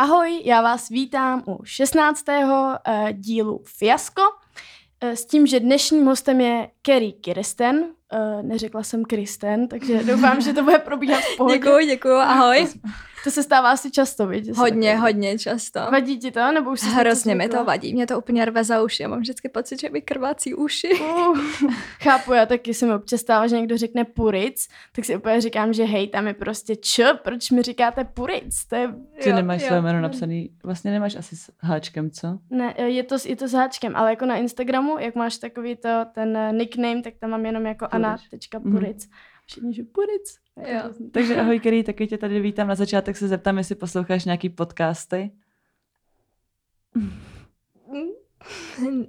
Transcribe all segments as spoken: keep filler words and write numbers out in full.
Ahoj, já vás vítám u šestnáctého dílu Fiasko s tím, že dnešním hostem je Kerry Kirsten. Neřekla jsem Kristen, takže doufám, že to bude probíhat v pohodě. Děkuju, děkuju, ahoj. To se stává asi často, viď? Hodně, tak... hodně často. Vadí ti to? Nebo už hrozně mi to vadí, mě to úplně rve za uši. Já mám vždycky pocit, že mi krvácí uši. Uh, chápu, já taky se mi občas stává, že někdo řekne puric, tak si úplně říkám, že hej, tam je prostě č, proč mi říkáte puric? To je... Ty jo, nemáš své jméno napsaný, vlastně nemáš asi s háčkem, co? Ne, je to, je to s háčkem, ale jako na Instagramu, jak máš takový to, ten nickname, tak tam mám jenom jako Anna.puric. Mm. Všichni, že puric. Jo. Takže ahoj, Kerry, taky tě tady vítám. Na začátek se zeptám, jestli posloucháš nějaký podcasty.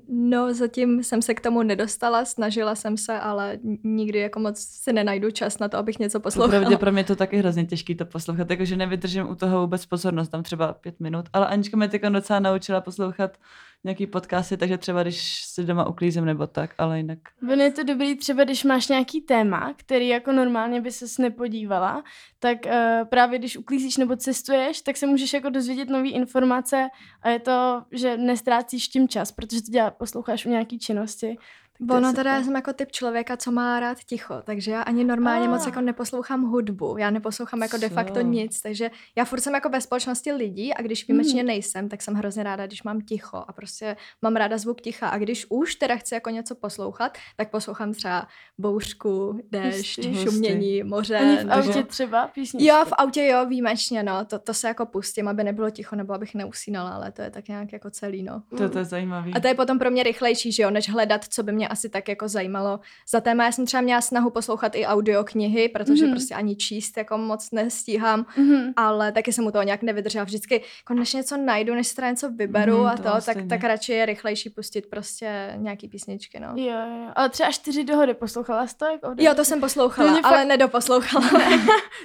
No, zatím jsem se k tomu nedostala, snažila jsem se, ale nikdy jako moc si nenajdu čas na to, abych něco poslouchala. Opravdu pro mě to taky hrozně těžký to poslouchat, jakože nevydržím u toho vůbec pozornost, tam třeba pět minut, ale Anička mě teď docela naučila poslouchat nějaký podcasty, takže třeba když si doma uklízím nebo tak, ale jinak. Ono je to dobrý třeba, když máš nějaký téma, který jako normálně by ses nepodívala, tak uh, právě když uklízíš nebo cestuješ, tak se můžeš jako dozvědět nový informace a je to, že nestrácíš tím čas, protože to dělá, posloucháš u nějaký činnosti. Ono teda já jsem jako typ člověka, co má rád ticho, takže já ani normálně ah. moc jako neposlouchám hudbu, já neposlouchám jako co? De facto nic, takže já furt jsem jako ve společnosti lidí a když výjimečně mm. nejsem, tak jsem hrozně ráda, když mám ticho a prostě mám ráda zvuk ticha a když už teda chci jako něco poslouchat, tak poslouchám třeba bouřku, déšť, šumění, moře. Ani v autě nebo... třeba písničky? Jo, v autě jo, výjimečně, no, to, to se jako pustím, aby nebylo ticho, nebo abych neusínala, ale to je tak nějak jako celý, no. To, to je zajímavý. A to je potom pro mě rychlejší, že jo, než hledat, co by mě asi tak jako zajímalo za téma. Já jsem třeba měla snahu poslouchat i audioknihy, protože mm. prostě ani číst jako moc nestíhám, mm. ale taky jsem u toho nějak nevydržela. Vždycky konečně něco najdu, než se něco vyberu mm, a to, to tak, tak radši je rychlejší pustit prostě nějaký písničky, no. Jo, jo. Ale třeba čtyři dohody poslouchala jsi to? Jako jo, to jsem poslouchala, to ale fakt... nedoposlouchala.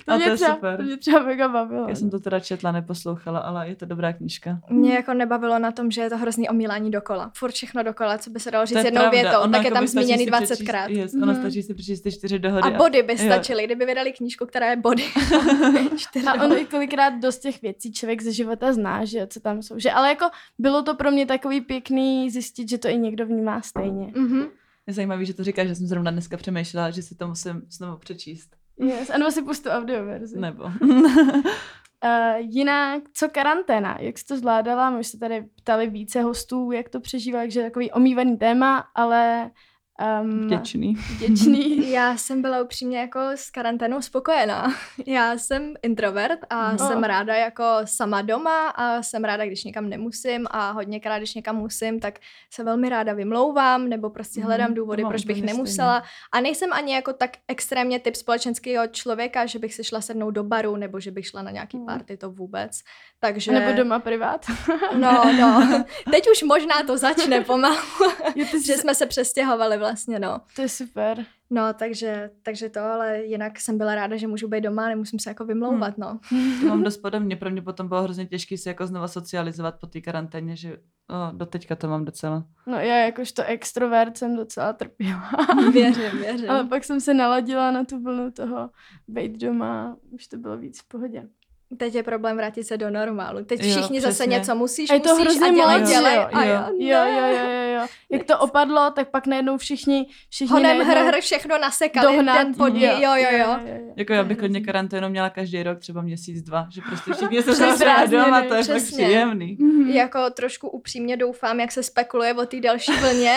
to, mě to, třeba, super. to mě třeba mega bavilo. Já jsem to teda četla, neposlouchala, ale je to dobrá knížka. Mě jako nebavilo na tom, že je to hrozný omílání dokola. Furt všechno dokola, co by se dalo říct jednou pravda. Větou. Tak je tam zmíněný dvacetkrát. Yes, ono mm. stačí si přečíst ty čtyři dohody. A body by stačily, jo. Kdyby vydali knížku, která je body. A ono i kolikrát dost těch věcí člověk ze života zná, že co tam jsou. Že, ale jako bylo to pro mě takový pěkný zjistit, že to i někdo vnímá stejně. Mm-hmm. Je zajímavý, že to říkáš, že jsem zrovna dneska přemýšlela, že si to musím znovu přečíst. Yes, ano, si pustu audioverzi. Nebo. Uh, jinak, co karanténa? Jak jsi to zvládala? My už se tady ptali více hostů, jak to přežívá, takže takový omývaný téma, ale... Um, vděčný. vděčný. Já jsem byla upřímně jako s karanténou spokojená. Já jsem introvert a no. jsem ráda jako sama doma a jsem ráda, když někam nemusím a hodněkrát, když někam musím, tak se velmi ráda vymlouvám nebo prostě hledám důvody, no, proč bych nemusela. Stejně. A nejsem ani jako tak extrémně typ společenského člověka, že bych si šla sednout do baru nebo že bych šla na nějaký no. party, to vůbec. Takže... Nebo doma privát. No, no. Teď už možná to začne pomalu, že jsme se přestěhovali vlastně, no. To je super. No, takže, takže to, ale jinak jsem byla ráda, že můžu být doma, nemusím se jako vymlouvat, hmm. no. To mám dost podobně, pro mě potom bylo hrozně těžké se jako znova socializovat po té karanténě, že no, doteďka to mám docela. No já jakožto extrovert jsem docela trpěla. Věřím, věřím. Ale pak jsem se naladila na tu vlnu toho být doma, už to bylo víc v pohodě. Teď je problém vrátit se do normálu. Teď všichni jo, zase něco musíš, a to musíš a dělej, moc, dělej. Jo, a jo, jo, jo, jo, jo, jo. Jak to opadlo, tak pak najednou všichni, všichni honem hr, hr, všechno nasekali. Dohnat. Den po dní. Jo, jo, jo. jo, jo, jo. Jako já bych hodně karanténu měla každý rok, třeba měsíc, dva, že prostě všichni se zavřeli doma, to je tak příjemný. Mm-hmm. Jako trošku upřímně doufám, jak se spekuluje o té další vlně,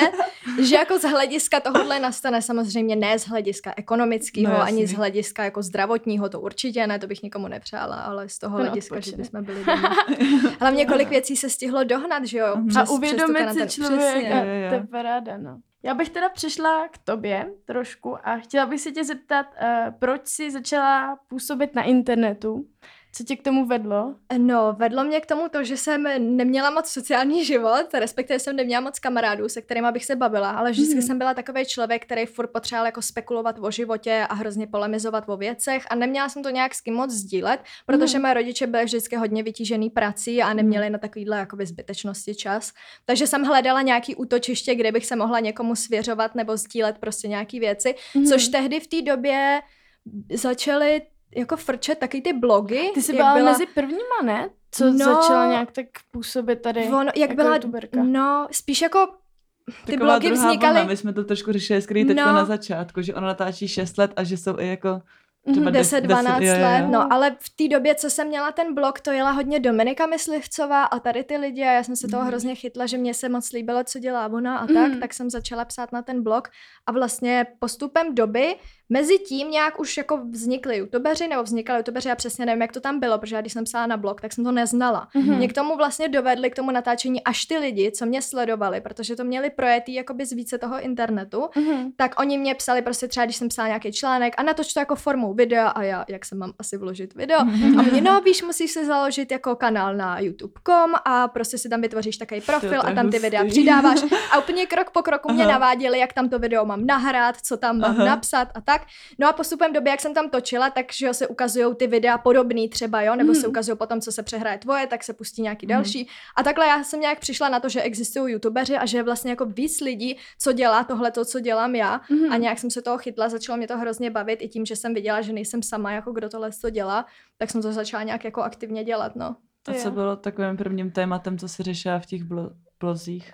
že jako z hlediska tohohle nastane samozřejmě ne z hlediska ekonomického, ani z hlediska jako zdravotního, to určitě ne, to bych nikomu nepřála, z toho hlediska, že bychom byli doma. Hlavně kolik věcí se stihlo dohnat, že jo? Přes, a uvědomit si člověka. To je paráda, no. Já bych teda přišla k tobě trošku a chtěla bych se tě zeptat, uh, proč jsi začala působit na internetu? Co tě k tomu vedlo? No, vedlo mě k tomu to, že jsem neměla moc sociální život, respektive jsem neměla moc kamarádů, se kterými bych se bavila, ale vždycky mm. jsem byla takový člověk, který furt potřeboval jako spekulovat o životě a hrozně polemizovat o věcech a neměla jsem to nějak s kým moc sdílet, protože mm. moje rodiče byly vždycky hodně vytížený prací a neměli mm. na takovýhle jakoby zbytečnosti čas. Takže jsem hledala nějaký útočiště, kde bych se mohla někomu svěřovat nebo sdílet prostě nějaký věci, mm. což tehdy v té době začaly jako frčet taky ty blogy. Ty jsi byla, byla mezi prvníma, ne? Co no, začala nějak tak působit tady ono, jak jako byla, youtuberka. No, spíš jako ty taková blogy vznikaly. Vlna. My jsme to trošku řešili skrý teďko no. na začátku, že ona natáčí šest let a že jsou i jako deset dvanáct let, jo, jo. No, ale v té době, co jsem měla ten blog, to jela hodně Dominika Myslivcová a tady ty lidi a já jsem se toho mm. hrozně chytla, že mě se moc líbilo, co dělá ona a tak, mm. tak jsem začala psát na ten blog a vlastně postupem doby mezi tím nějak už jako vznikli youtubeři nebo vznikali youtubeři, já přesně nevím, jak to tam bylo, protože já když jsem psala na blog, tak jsem to neznala. Mm-hmm. Mě k tomu vlastně dovedli, k tomu natáčení až ty lidi, co mě sledovali, protože to měli projetý jakoby z více toho internetu, mm-hmm. tak oni mě psali prostě třeba, když jsem psala nějaký článek a natoč to jako formou videa a já, jak se mám asi vložit video. Mm-hmm. A mě, no víš, musíš si založit jako kanál na YouTube tečka com a prostě si tam vytvoříš takový profil a tam ty videa přidáváš a úplně krok po kroku mě naváděli, jak tam to video mám nahrát, co tam mám Aha. napsat a tak. No a postupem doby, jak jsem tam točila, takže se ukazujou ty videa podobný třeba, jo, nebo mm. se ukazují potom, co se přehraje tvoje, tak se pustí nějaký mm. další. A takhle já jsem nějak přišla na to, že existují youtubeři a že je vlastně jako víc lidí, co dělá tohle to, co dělám já. Mm. A nějak jsem se toho chytla, začalo mě to hrozně bavit i tím, že jsem viděla, že nejsem sama, jako kdo tohle to dělá, tak jsem to začala nějak jako aktivně dělat, no. A co bylo takovým prvním tématem, co se řešila v těch blo- blozích?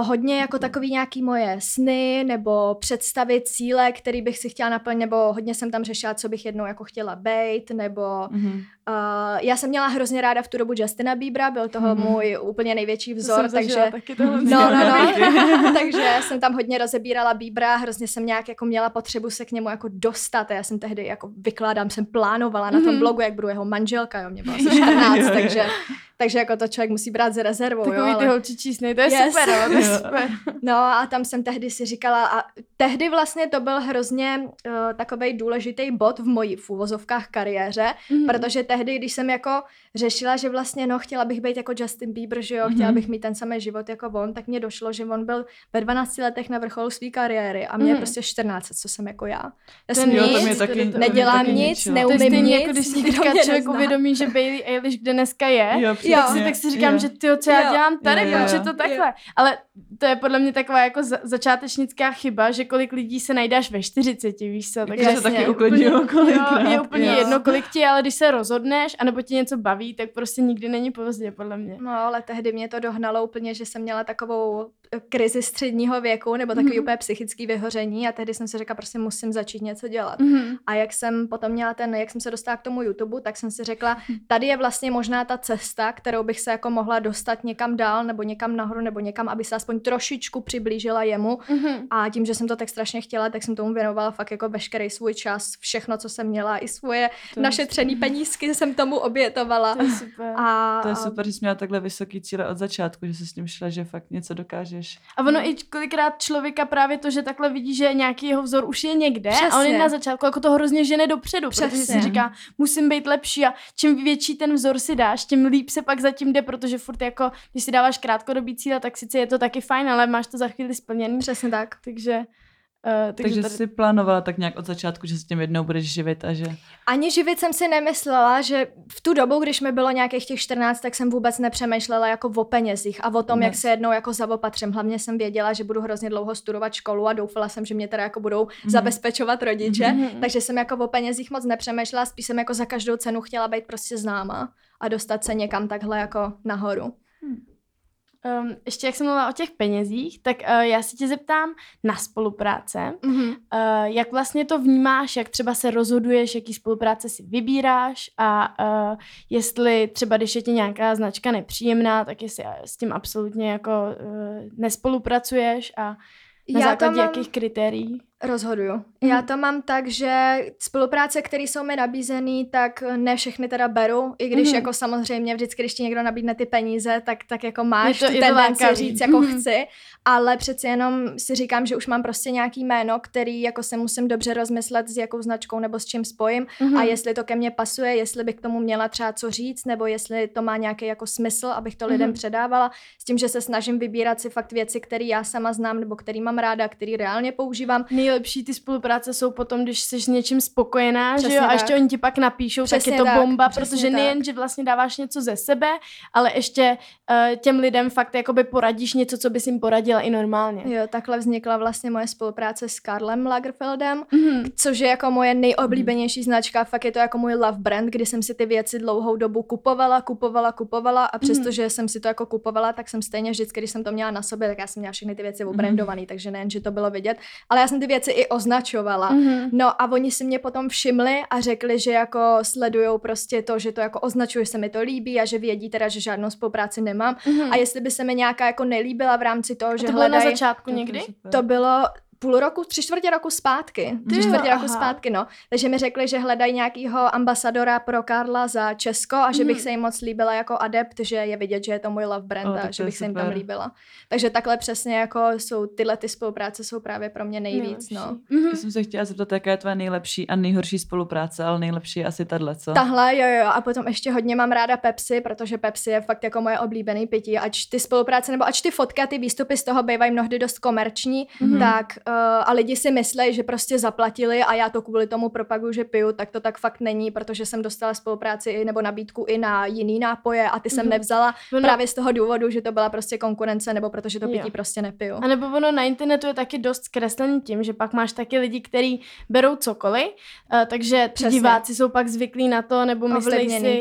Uh, hodně jako takový nějaký moje sny nebo představy, cíle, který bych si chtěla naplnit, nebo hodně jsem tam řešila, co bych jednou jako chtěla bejt, nebo mm-hmm. uh, já jsem měla hrozně ráda v tu dobu Justina Biebera, byl toho mm-hmm. můj úplně největší vzor, takže no, no, no. takže jsem tam hodně rozebírala Biebera, hrozně jsem nějak jako měla potřebu se k němu jako dostat a já jsem tehdy jako vykládám, jsem plánovala na tom mm-hmm. blogu, jak budu jeho manželka, jo, mě bylo asi čtrnáct, jo, jo, takže jo. Takže jako to člověk musí brát s rezervou. Takový jo, ale... ty holči čísnej, to je yes. super, jo, to je super. No a tam jsem tehdy si říkala, a tehdy vlastně to byl hrozně uh, takovej důležitý bod v mojí v úvozovkách kariéře, mm-hmm. protože tehdy, když jsem jako řešila, že vlastně no chtěla bych být jako Justin Bieber, že jo, mm-hmm. chtěla bych mít ten samý život jako on, tak mě došlo, že on byl ve dvanácti letech na vrcholu své kariéry a mě mm-hmm. prostě čtrnáct, co jsem jako já. Já jsem jo, nic, taky, nedělám taky nic, neumím nic. Jako když si člověk uvědomí, že Billie Eilish kde dneska je. Jo, Jo, tak, si, tak si říkám, jo, že tyjo, co já dělám tady, jo, proč je to takhle. Jo. Ale to je podle mě taková jako za- začátečnická chyba, že kolik lidí se najdáš ve čtyřiceti, víš co. Takže se taky uklidňují kolikrát. Je úplně jo. jedno, kolik ti, ale když se rozhodneš, anebo ti něco baví, tak prostě nikdy není pozdě, podle mě. No, ale tehdy mě to dohnalo úplně, že jsem měla takovou krizi středního věku, nebo takový mm-hmm. úplně psychický vyhoření a tehdy jsem si řekla, prostě musím začít něco dělat. Mm-hmm. A jak jsem potom měla ten, jak jsem se dostala k tomu YouTube, tak jsem si řekla, tady je vlastně možná ta cesta, kterou bych se jako mohla dostat někam dál nebo někam nahoru nebo někam, aby se aspoň trošičku přiblížila jemu mm-hmm. a tím, že jsem to tak strašně chtěla, tak jsem tomu věnovala fakt jako veškerý svůj čas, všechno, co jsem měla i svoje našetřený penízky jsem tomu obětovala. To je super. A, to je super, že jsi měla takhle vysoký cíle od začátku, že jsi s tím šla, že fakt něco dokážeš. A ono i kolikrát člověka právě to, že takhle vidí, že nějaký jeho vzor už je někde Přesně. a on je na začátku jako to hrozně žene dopředu, Přesně. protože si říká, musím být lepší a čím větší ten vzor si dáš, tím líp se pak zatím jde, protože furt jako, když si dáváš krátkodobý cíle, tak sice je to taky fajn, ale máš to za chvíli splněný. Přesně tak. Takže, uh, takže, takže tady... jsi plánovala tak nějak od začátku, že s tím jednou budeš živit a že... Ani živit jsem si nemyslela, že v tu dobu, když mi bylo nějakých těch čtrnáct, tak jsem vůbec nepřemýšlela jako o penězích a o tom, ne. jak se jednou jako zaopatřím. Hlavně jsem věděla, že budu hrozně dlouho studovat školu a doufala jsem, že mě teda jako budou mm-hmm. zabezpečovat rodiče, mm-hmm. takže jsem jako o penězích moc nepřemýšlela, spíš jsem jako za každou cenu chtěla být prostě známá a dostat se někam takhle jako nahoru. Hmm. Um, ještě jak jsem mluvila o těch penězích, tak uh, já se tě zeptám na spolupráce. Mm-hmm. Uh, jak vlastně to vnímáš, jak třeba se rozhoduješ, jaký spolupráce si vybíráš a uh, jestli třeba, když je ti nějaká značka nepříjemná, tak jestli s tím absolutně jako uh, nespolupracuješ a na já základě mám... jakých kritérií? Rozhoduju. Mm. Já to mám tak, že spolupráce, které jsou mi nabízený, tak ne všechny teda beru, i když mm. jako samozřejmě vždycky, když ti někdo nabídne ty peníze, tak, tak jako máš tu tendenci říct, jako mm. chci, ale přeci jenom si říkám, že už mám prostě nějaký jméno, který jako se musím dobře rozmyslet, s jakou značkou nebo s čím spojím mm. a jestli to ke mně pasuje, jestli bych k tomu měla třeba co říct, nebo jestli to má nějaký jako smysl, abych to lidem mm. předávala, s tím, že se snažím vybírat si fakt věci, které já sama znám nebo které mám ráda, které reálně používám. Měl nejlepší ty spolupráce jsou potom, když jsi s něčím spokojená, přesně, že jo, tak. A ještě oni ti pak napíšou, přesně, tak je to tak, bomba, protože tak. Nejen, že vlastně dáváš něco ze sebe, ale ještě uh, těm lidem fakt jakoby poradíš něco, co bys jim poradila i normálně. Jo, takhle vznikla vlastně moje spolupráce s Karlem Lagerfeldem, mm-hmm. což je jako moje nejoblíbenější mm-hmm. značka, fakt je to jako můj love brand, kdy jsem si ty věci dlouhou dobu kupovala, kupovala, kupovala a přestože mm-hmm. jsem si to jako kupovala, tak jsem stejně vždycky, když jsem to měla na sobě, tak já jsem měla všechny ty věci obrandovaný, mm-hmm. takže nejen, že to bylo vidět, ale já jsem ty věci i označovala. Mm-hmm. No a oni si mě potom všimli a řekli, že jako sledujou prostě to, že to jako označuje, se mi to líbí a že vědí teda, že žádnou spolupráci nemám. Mm-hmm. A jestli by se mi nějaká jako nelíbila v rámci toho, že to hledají... To bylo na začátku někdy? To bylo... půl roku, tři čtvrtě roku zpátky. Tři čtvrtě no, roku aha. zpátky, no. Takže mi řekli, že hledají nějakýho ambasadora pro Karla za Česko a že bych se jim moc líbila jako adept, že je vidět, že je to můj love brand oh, a že bych super. se jim tam líbila. Takže takhle přesně jako jsou tyhle ty spolupráce jsou právě pro mě nejvíc, nejlepší. no. Mm-hmm. Já jsem se chtěla zeptat, jaká je tvoje nejlepší a nejhorší spolupráce, ale nejlepší je asi tahle, co? Tahle, jo, jo. A potom ještě hodně mám ráda Pepsi, protože Pepsi je fakt jako moje oblíbený pití. Ač ty spolupráce nebo ač ty fotka, ty výstupy z toho bývají mnohdy dost komerční, mm-hmm. tak a lidi si myslej, že prostě zaplatili a já to kvůli tomu propaguju, že piju, tak to tak fakt není, protože jsem dostala spolupráci nebo nabídku i na jiný nápoje a ty jsem mm-hmm. nevzala no, právě z toho důvodu, že to byla prostě konkurence nebo protože to pití jo. prostě nepiju. A nebo ono na internetu je taky dost zkreslený tím, že pak máš taky lidi, kteří berou cokoliv, takže přesně. diváci jsou pak zvyklí na to nebo myslej si,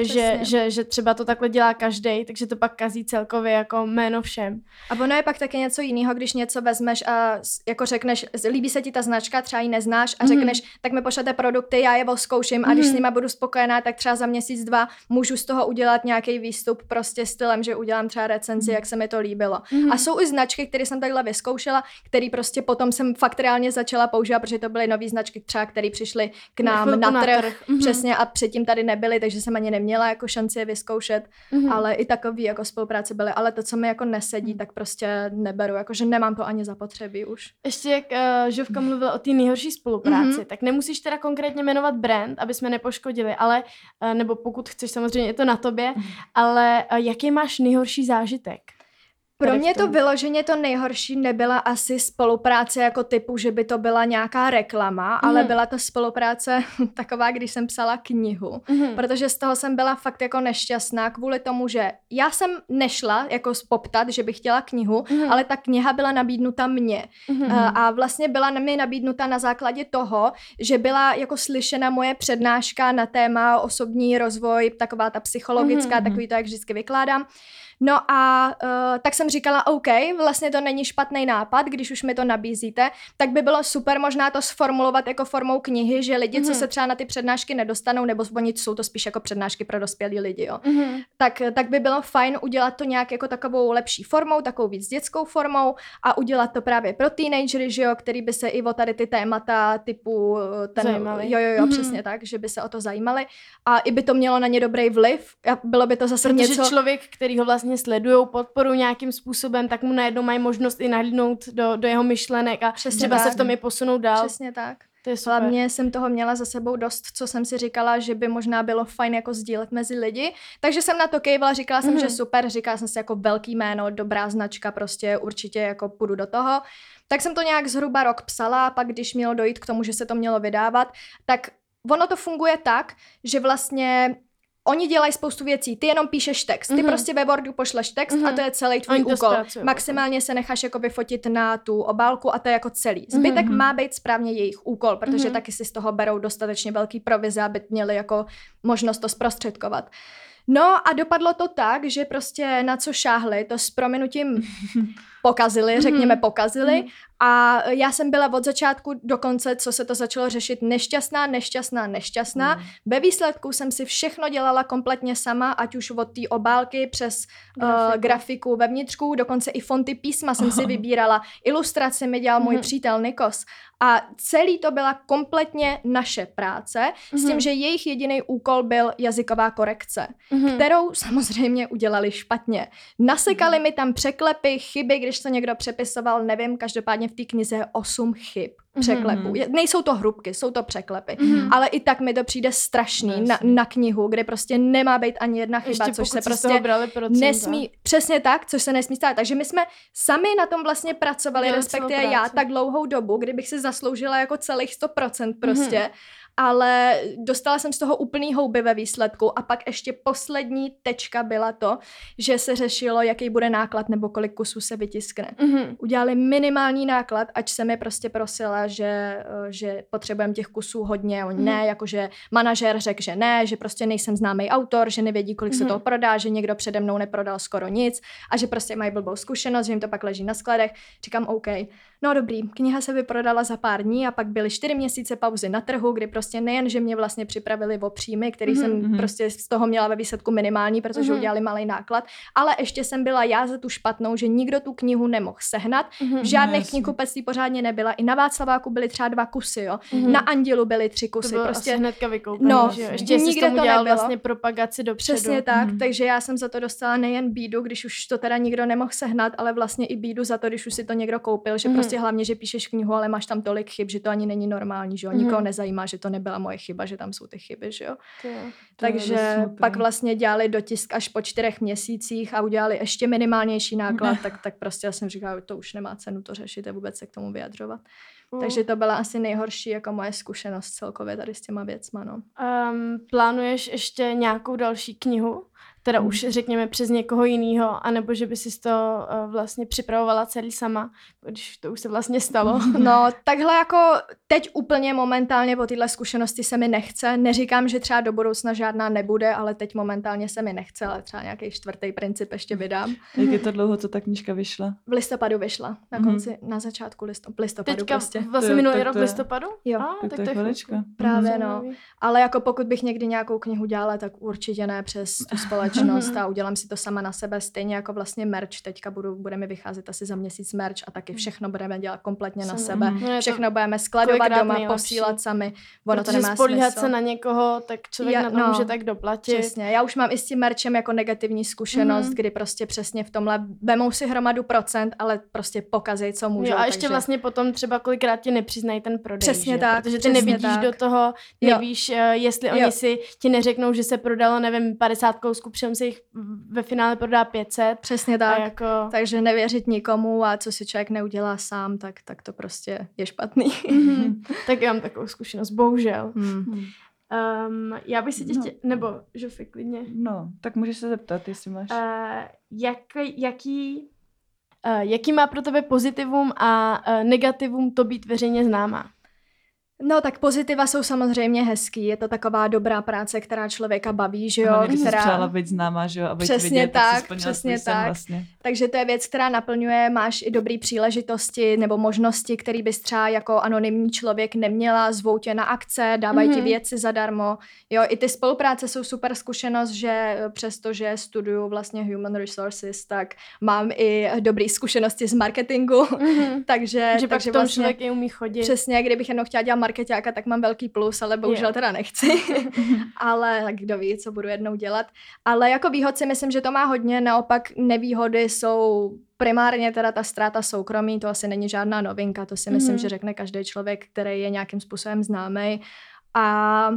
že, že, že třeba to takhle dělá každej, takže to pak kazí celkově jako jméno všem. A ono je pak taky něco jiného, když něco vezmeš a jako řekneš, líbí se ti ta značka, třeba ji neznáš a řekneš, mm. tak mi pošlete produkty, já je zkouším a mm. když s nima budu spokojená, tak třeba za měsíc, dva můžu z toho udělat nějaký výstup prostě stylem, že udělám třeba recenzi, mm. jak se mi to líbilo. Mm. A jsou i značky, které jsem takhle vyzkoušela, které prostě potom jsem fakt reálně začala používat, protože to byly nové značky třeba, které přišly k nám na, na trh, trh. Mm. přesně a předtím tady nebyly, takže jsem ani neměla jako šanci je vyzkoušet, mm. ale i takový jako spolupráce byly, ale to, co mi jako nesedí, tak prostě neberu, jakože nemám to ani zapotřebí. Ještě jak uh, Žovka mluvila o té nejhorší spolupráci, mm-hmm. tak nemusíš teda konkrétně jmenovat brand, aby jsme nepoškodili, ale, uh, nebo pokud chceš, samozřejmě je to na tobě, ale uh, jaký máš nejhorší zážitek? Pro mě to vyloženě to nejhorší nebyla asi spolupráce jako typu, že by to byla nějaká reklama, mm. ale byla to spolupráce taková, když jsem psala knihu, mm. protože z toho jsem byla fakt jako nešťastná kvůli tomu, že já jsem nešla jako poptat, že bych chtěla knihu, mm. ale ta kniha byla nabídnuta mně mm. a vlastně byla mi nabídnuta na základě toho, že byla jako slyšena moje přednáška na téma osobní rozvoj, taková ta psychologická, mm. takový to, jak vždycky vykládám. No a uh, tak jsem říkala, OK, vlastně to není špatný nápad, když už mi to nabízíte, tak by bylo super možná to sformulovat jako formou knihy, že lidi, mm-hmm. co se třeba na ty přednášky nedostanou, nebo oni jsou to spíš jako přednášky pro dospělí lidi, jo. Mm-hmm. Tak, tak by bylo fajn udělat to nějak jako takovou lepší formou, takovou víc dětskou formou a udělat to právě pro teenagery, že jo, který by se i o tady ty témata typu... Ten, zajímali. Jo, jo, jo, mm-hmm. přesně tak, že by se o to zajímali a i by to mělo na ně dobrý vliv a bylo by to zase protože něco... člověk, který ho vlastně sledujou, podporu nějakým způsobem, tak mu najednou mají možnost i nahlídnout do, do jeho myšlenek a přesně třeba tak. se v tom i posunout dál. Přesně tak. Hlavně jsem toho měla za sebou dost, co jsem si říkala, že by možná bylo fajn jako sdílet mezi lidi. Takže jsem na to kejvala, říkala jsem, mm-hmm. že super, říkala jsem si jako velký jméno, dobrá značka, prostě určitě jako půjdu do toho. Tak jsem to nějak zhruba rok psala, pak když mělo dojít k tomu, že se to mělo vydávat, tak ono to funguje tak, že vlastně oni dělají spoustu věcí, ty jenom píšeš text, ty mm-hmm. prostě ve Wordu pošleš text mm-hmm. a to je celý tvůj úkol. Zpracují, maximálně se necháš jako vyfotit na tu obálku a to je jako celý. Zbytek mm-hmm. má být správně jejich úkol, protože mm-hmm. taky si z toho berou dostatečně velký provize, aby měli jako možnost to zprostředkovat. No a dopadlo to tak, že prostě na co šáhli, to s prominutím pokazili, řekněme pokazili a já jsem byla od začátku do konce, co se to začalo řešit, nešťastná, nešťastná, nešťastná. Ve výsledku jsem si všechno dělala kompletně sama, ať už od té obálky přes grafiku. Uh, grafiku vevnitřku, dokonce i fonty písma jsem si vybírala, ilustraci mi dělal můj přítel Nikos. A celý to byla kompletně naše práce, mm-hmm. s tím, že jejich jediný úkol byl jazyková korekce, mm-hmm. kterou samozřejmě udělali špatně. Nasekali mm-hmm. mi tam překlepy, chyby, když to někdo přepisoval, nevím, každopádně v v té knize osm chyb, překlepů. Mm-hmm. Nejsou to hrubky, jsou to překlepy. Mm-hmm. Ale i tak mi to přijde strašný na, na knihu, kde prostě nemá být ani jedna chyba, ještě což se prostě nesmí, přesně tak, což se nesmí stát. Takže my jsme sami na tom vlastně pracovali, já, respektive já, tak dlouhou dobu, kdybych si zasloužila jako celých sto procent prostě. Mm-hmm. Ale dostala jsem z toho úplný houby ve výsledku a pak ještě poslední tečka byla to, že se řešilo, jaký bude náklad nebo kolik kusů se vytiskne. Mm-hmm. Udělali minimální náklad, ač se mi prostě prosila, že, že potřebujeme těch kusů hodně, oni mm-hmm. ne, jakože manažer řekl, že ne, že prostě nejsem známý autor, že nevědí, kolik mm-hmm. se toho prodá, že někdo přede mnou neprodal skoro nic a že prostě mají blbou zkušenost, že jim to pak leží na skladech. Říkám, OK, no dobrý, kniha se vyprodala za pár dní a pak byly čtyři měsíce pauzy na trhu, kdy prostě Prostě nejen, že mě vlastně připravili o příjmy, který mm-hmm. jsem prostě z toho měla ve výsledku minimální, protože mm-hmm. udělali malý náklad, ale ještě jsem byla já za tu špatnou, že nikdo tu knihu nemohl sehnat. Mm-hmm. V žádných knihkupectví pořádně nebyla. I na Václaváku byly třeba dva kusy, jo. Mm-hmm. Na Andělu byly tři kusy. To bylo prostě asi hnedka vykoupený, no, že jo. Ještě jsi to udělal vlastně propagaci dopředu. Přesně tak, mm-hmm. takže já jsem za to dostala nejen bídu, když už to teda nikdo nemohl sehnat, ale vlastně i bídu za to, když už si to někdo koupil, že mm-hmm. prostě hlavně, že píšeš knihu, ale máš tam tolik chyb, že to ani není normální, že jo. Nikoho mm-hmm. nezajímá, že to nebyla moje chyba, že tam jsou ty chyby, že jo. To, to takže pak vlastně dělali dotisk až po čtyřech měsících a udělali ještě minimálnější náklad, tak, tak prostě já jsem říkala, to už nemá cenu to řešit a vůbec se k tomu vyjadřovat. Uh. Takže to byla asi nejhorší jako moje zkušenost celkově tady s těma věcma, no. Um, plánuješ ještě nějakou další knihu? Teda hmm. už řekněme přes někoho jiného, anebo že by si to uh, vlastně připravovala celý sama, když to už se vlastně stalo. No, takhle jako teď úplně momentálně po téhle zkušenosti se mi nechce. Neříkám, že třeba do budoucna žádná nebude, ale teď momentálně se mi nechce, ale třeba nějaký čtvrtý princip ještě vydám. Jak je to dlouho, co ta knížka vyšla? V listopadu vyšla, na konci, hmm. na začátku listopadu. listopadu Teďka prostě. Vlastně minulý rok v listopadu? Jo. Ah, tak, tak to je chvilička. Právě no. Ale jako pokud bych někdy nějakou knihu dělala, tak určitě ne přes tu společnost. A udělám si to sama na sebe, stejně jako vlastně merch. Teďka budu, budeme vycházet asi za měsíc merch a taky všechno budeme dělat kompletně na sebe. Všechno budeme skladovat doma, posílat sami. Ono protože to nemá smysl. Spolíhat se na někoho, tak člověk na to no, může tak doplatit. Přesně. Já už mám i s tím merchem jako negativní zkušenost, mm-hmm. kdy prostě přesně v tomhle vemou si hromadu procent, ale prostě pokazej, co můžou. Jo, a ještě takže vlastně potom třeba kolikrát ti nepřiznají ten prodej. Přesně že? Tak. Protože ty nevidíš tak do toho, nevíš, jo. jestli jo. oni si ti neřeknou, že se prodalo, nevím, padesát kousků, všem se jich ve finále prodá pět set. Přesně tak. Jako... Takže nevěřit nikomu a co si člověk neudělá sám, tak, tak to prostě je špatný. Mm-hmm. Tak já mám takovou zkušenost, bohužel. Mm-hmm. Um, já bych si tě chtěla... No. Nebo, Žofy, klidně. No, tak můžeš se zeptat, jestli máš. Uh, jak, jaký, uh, jaký má pro tebe pozitivum a uh, negativum to být veřejně známá? No tak pozitiva jsou samozřejmě hezký, je to taková dobrá práce, která člověka baví, že jo. Ano, mě která... jsi přála být známá, že jo, a být přesně vidět, tak, tak si přesně tak. Vlastně. Takže to je věc, která naplňuje, máš i dobrý příležitosti nebo možnosti, který bys třeba jako anonymní člověk neměla, zvou tě na akce, dávají mm-hmm. ti věci zadarmo. Jo, i ty spolupráce jsou super zkušenost, že přestože studuju vlastně human resources, tak mám i dobré zkušenosti z marketingu. Mm-hmm. takže že takže pak vlastně člověk i umí chodit. Přesně, kdybych jenom chtěla dělat markeťáka, tak mám velký plus, ale bohužel teda nechci. Ale tak kdo ví, co budu jednou dělat. Ale jako výhod si myslím, že to má hodně, naopak nevýhody jsou primárně teda ta ztráta soukromí, to asi není žádná novinka, to si myslím, mm-hmm. že řekne každý člověk, který je nějakým způsobem známý. A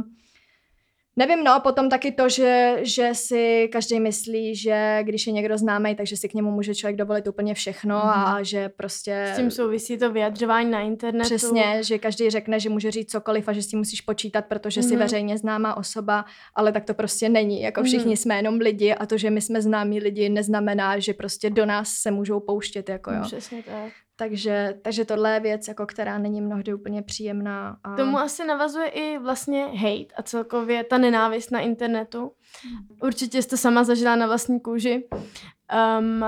nevím, no, potom taky to, že, že si každý myslí, že když je někdo známý, takže si k němu může člověk dovolit úplně všechno mm-hmm. a že prostě... S tím souvisí to vyjadřování na internetu. Přesně, že každý řekne, že může říct cokoliv a že si musíš počítat, protože mm-hmm. jsi veřejně známá osoba, ale tak to prostě není. Jako všichni mm-hmm. jsme jenom lidi a to, že my jsme známí lidi, neznamená, že prostě do nás se můžou pouštět, jako jo. Přesně tak. Takže, takže tohle je věc, jako, která není mnohdy úplně příjemná. A... Tomu asi navazuje i vlastně hate a celkově ta nenávist na internetu. Určitě jste sama zažila na vlastní kůži. Um,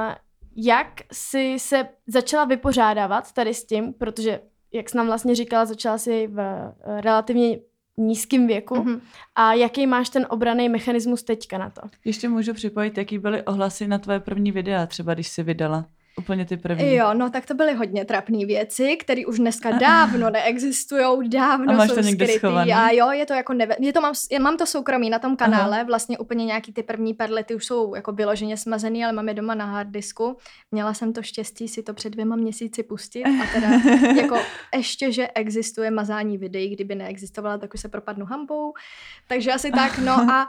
jak jsi se začala vypořádávat tady s tím, protože, jak jsi nám vlastně říkala, začala jsi v relativně nízkým věku mm-hmm. a jaký máš ten obranný mechanismus teďka na to? Ještě můžu připojit, jaký byly ohlasy na tvoje první videa, třeba když jsi vydala. úplně ty první. Jo, no tak to byly hodně trapné věci, které už dneska dávno neexistujou, dávno a máš jsou skrytý. A jo, je to jako neve... je to mám, mám to soukromí na tom kanále, aha, vlastně úplně nějaký ty první perly, ty už jsou jako vyloženě smazený, ale mám je doma na harddisku. Měla jsem to štěstí si to před dvěma měsíci pustit a teda jako ještě, že existuje mazání videí, kdyby neexistovala, tak už se propadnu hambou. Takže asi tak, no a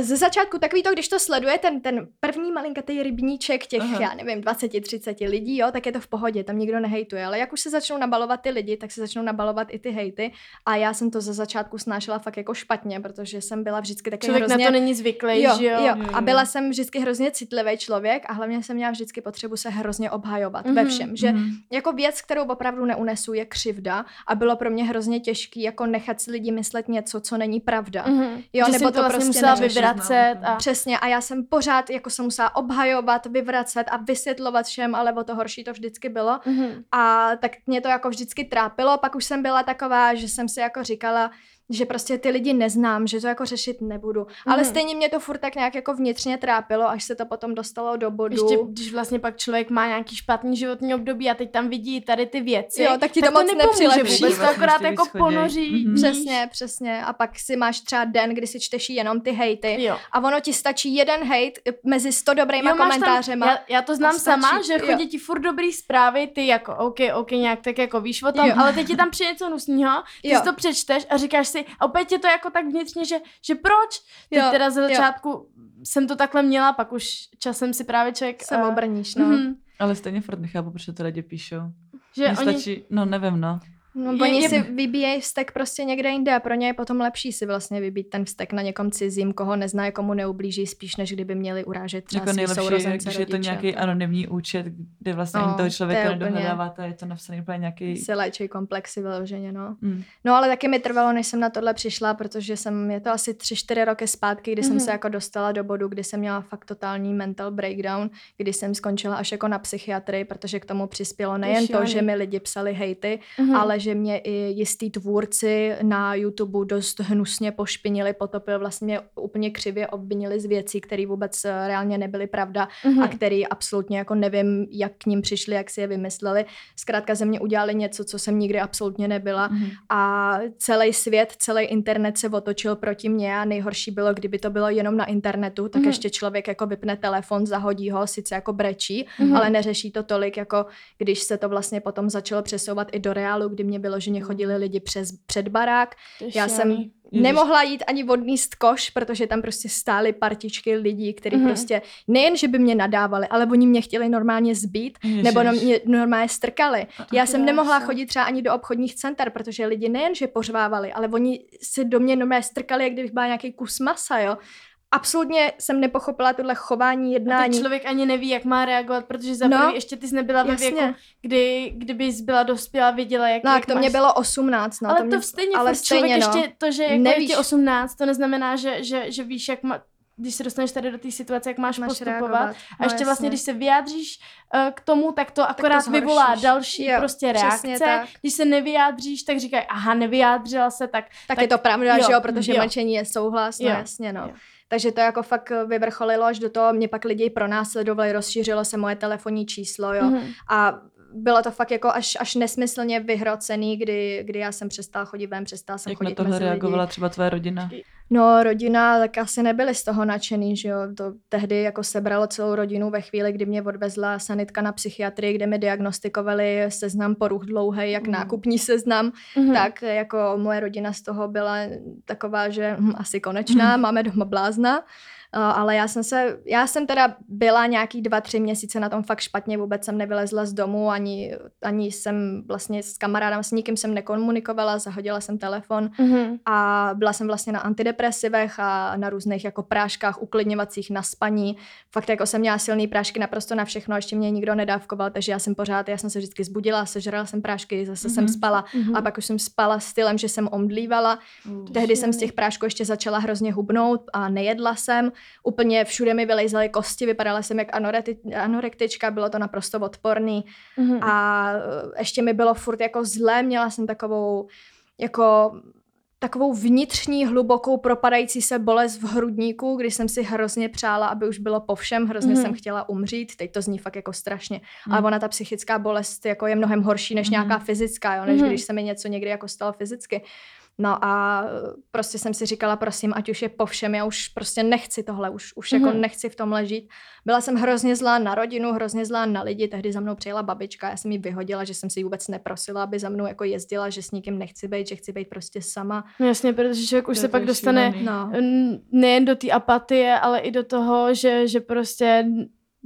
ze začátku takový to, když to sleduje ten, ten první malinkatý rybníček těch, aha, já nevím, dvacet třicet lidí, jo, tak je to v pohodě, tam nikdo nehejtuje, ale jak už se začnou nabalovat ty lidi, tak se začnou nabalovat i ty hejty a já jsem to ze začátku snášela fakt jako špatně, protože jsem byla vždycky taky hrozně... Člověk na to není zvyklý, jo, že jo? Jo, a byla jsem vždycky hrozně citlivý člověk a hlavně jsem měla vždycky potřebu se hrozně obhajovat, mm-hmm, ve všem, že mm-hmm, jako věc, kterou opravdu neunesu, je křivda a bylo pro mě hrozně těžký jako nechat si lidi myslet něco, co není pravda. Mm-hmm. Jo, že nebo to, to vlastně prostě musela vyvracet. A... Přesně, a já jsem pořád jako se musela obhajovat, vyvracet a vysvětlovat všem, ale o to horší to vždycky bylo. Mm-hmm. A tak mě to jako vždycky trápilo, pak už jsem byla taková, že jsem si jako říkala, že prostě ty lidi neznám, že to jako řešit nebudu. Ale mm. stejně mě to furt tak nějak jako vnitřně trápilo, až se to potom dostalo do bodu. Ještě když vlastně pak člověk má nějaký špatný životní období a teď tam vidí tady ty věci, jo, tak ti tak to moc nepřilepší. To akorát jako ponoří. Mm-hmm. Přesně, přesně. A pak si máš třeba den, kdy si čteš jenom ty hejty. Jo. A ono ti stačí jeden hejt mezi sto dobrýma jo, komentářema. Tam, já, já to znám sama, že chodí ti furt dobrý zprávy, ty jako OK, OK, nějak tak jako víš o tom, jo, ale teď ti tam přijde něco hnusného, ty si to přečteš a říkáš si, a opět je to jako tak vnitřně, že, že proč? Teď jo, teda ze začátku jo. jsem to takhle měla, pak už časem si právě člověk... Se obrníš, no. Mm-hmm. Ale stejně furt nechápu, proč to lidi píšou. Že oni... stačí, no nevím, no. No, bo oni si vybíjejí vztek prostě někde jinde a pro ně je potom lepší si vlastně vybít ten vztek na někom cizím, koho nezná, komu neublíží, spíš než kdyby měli urážet třeba svý sourozence, rodiče. Jako nejlepší je, když je to nějaký anonymní účet, kde vlastně no, ani toho člověka to nedohledáváte, je to napsaný úplně nějaký... Se léčej komplexy vyloženě, no. Mm. No ale taky mi trvalo, než jsem na tohle přišla, protože jsem, je to asi tři, čtyři roky zpátky, kdy mm-hmm. jsem se jako dostala do bodu, kdy jsem měla fakt totální mental breakdown, kdy jsem skončila až jako na psychiatrii, protože k tomu přispělo nejen to, že mi lidi psali hejty, mm-hmm. ale že mě i jistý tvůrci na YouTube dost hnusně pošpinili, potopili, vlastně úplně křivě obvinili z věcí, které vůbec reálně nebyly pravda mm-hmm. a které absolutně jako nevím, jak k ním přišli, jak si je vymysleli. Zkrátka ze mě udělali něco, co jsem nikdy absolutně nebyla mm-hmm. a celý svět, celý internet se otočil proti mně a nejhorší bylo, kdyby to bylo jenom na internetu, tak mm-hmm. ještě člověk jako vypne telefon, zahodí ho, sice jako brečí, mm-hmm. ale neřeší to tolik, jako když se to vlastně potom začalo přesouvat i do reálu, kdy mě bylo, že mě chodili lidi přes, před barák. Tež já jsem jen. nemohla jít ani odníst koš, protože tam prostě stály partičky lidí, který mm-hmm. prostě nejen, že by mě nadávali, ale oni mě chtěli normálně zbít, Ježiš. nebo mě normálně strkali. Já jsem nemohla se. chodit třeba ani do obchodních center, protože lidi nejen, že pořvávali, ale oni se do mě normálně strkali, jak kdybych byla nějaký kus masa, jo. Absolutně jsem nepochopila tohle chování, jednání. A ten člověk ani neví, jak má reagovat, protože za první no, ještě ty jsi nebyla ve věku, kdy, kdyby jsi byla dospělá, viděla, jak, no, jak to máš... mě bylo osmnáct. No, ale to, mě... to stejně, ale stejně člověk no. ještě to, že jako je ti osmnáct, to neznamená, že, že, že víš, jak má... když se dostaneš tady do té situace, jak máš, máš postupovat. Reagovat. A ještě no, vlastně, když se vyjádříš uh, k tomu, tak to akorát tak to vyvolá další jo, prostě reakce. Když se nevyjádříš, tak říkají, aha, nevyjádřila se, tak... Tak, tak je to pravda, jo, že jo, protože mlčení je souhlas, no jasně, no. Takže to jako fakt vyvrcholilo až do toho, mě pak lidi pronásledovali, rozšířilo se moje telefonní číslo, jo. Mm-hmm. A bylo to fakt jako až, až nesmyslně vyhrocený, kdy, kdy já jsem přestala chodit ven, přestala jsem Jak chodit mezi lidi. Jak na tohle reagovala třeba tvoje rodina? No rodina, tak asi nebyly z toho nadšený, že jo, to tehdy jako sebralo celou rodinu ve chvíli, kdy mě odvezla sanitka na psychiatrii, kde mi diagnostikovali seznam poruch dlouhý, jak mm. nákupní seznam, mm-hmm. tak jako moje rodina z toho byla taková, že hm, asi konečná, mm. máme doma blázna. Ale já jsem se, já jsem teda byla nějaký dva, tři měsíce na tom fakt špatně, vůbec jsem nevylezla z domu, ani, ani jsem vlastně s kamarádem, s nikým jsem nekomunikovala, zahodila jsem telefon mm-hmm. a byla jsem vlastně na antidepresivech a na různých jako práškách, uklidňovacích na spaní. Fakt jako jsem měla silný prášky naprosto na všechno, ještě mě nikdo nedávkoval, takže já jsem pořád, já jsem se vždycky zbudila, sežrala jsem prášky, zase mm-hmm. jsem spala mm-hmm. a pak už jsem spala stylem, že jsem omdlívala. Mm, Tehdy jsem z těch prášků ještě začala hrozně hubnout a nejedla jsem. Úplně všude mi vylejzaly kosti, vypadala jsem jak anorektička, bylo to naprosto odporný mm-hmm. a ještě mi bylo furt jako zlé, měla jsem takovou jako takovou vnitřní, hlubokou, propadající se bolest v hrudníku, když jsem si hrozně přála, aby už bylo po všem, hrozně mm. jsem chtěla umřít, teď to zní fakt jako strašně. Mm. Ale ona, ta psychická bolest jako je mnohem horší než mm. nějaká fyzická, jo, než mm. když se mi něco někdy jako stalo fyzicky. No a prostě jsem si říkala, prosím, ať už je po všem, já už prostě nechci tohle, už, už mm. jako nechci v tomhle žít. Byla jsem hrozně zlá na rodinu, hrozně zlá na lidi, tehdy za mnou přijela babička, já jsem ji vyhodila, že jsem si ji vůbec neprosila, aby za mnou jako jezdila, že s nikým nechci být, že chci být prostě sama. No jasně, protože člověk už to se to pak dostane no. nejen do té apatie, ale i do toho, že, že prostě...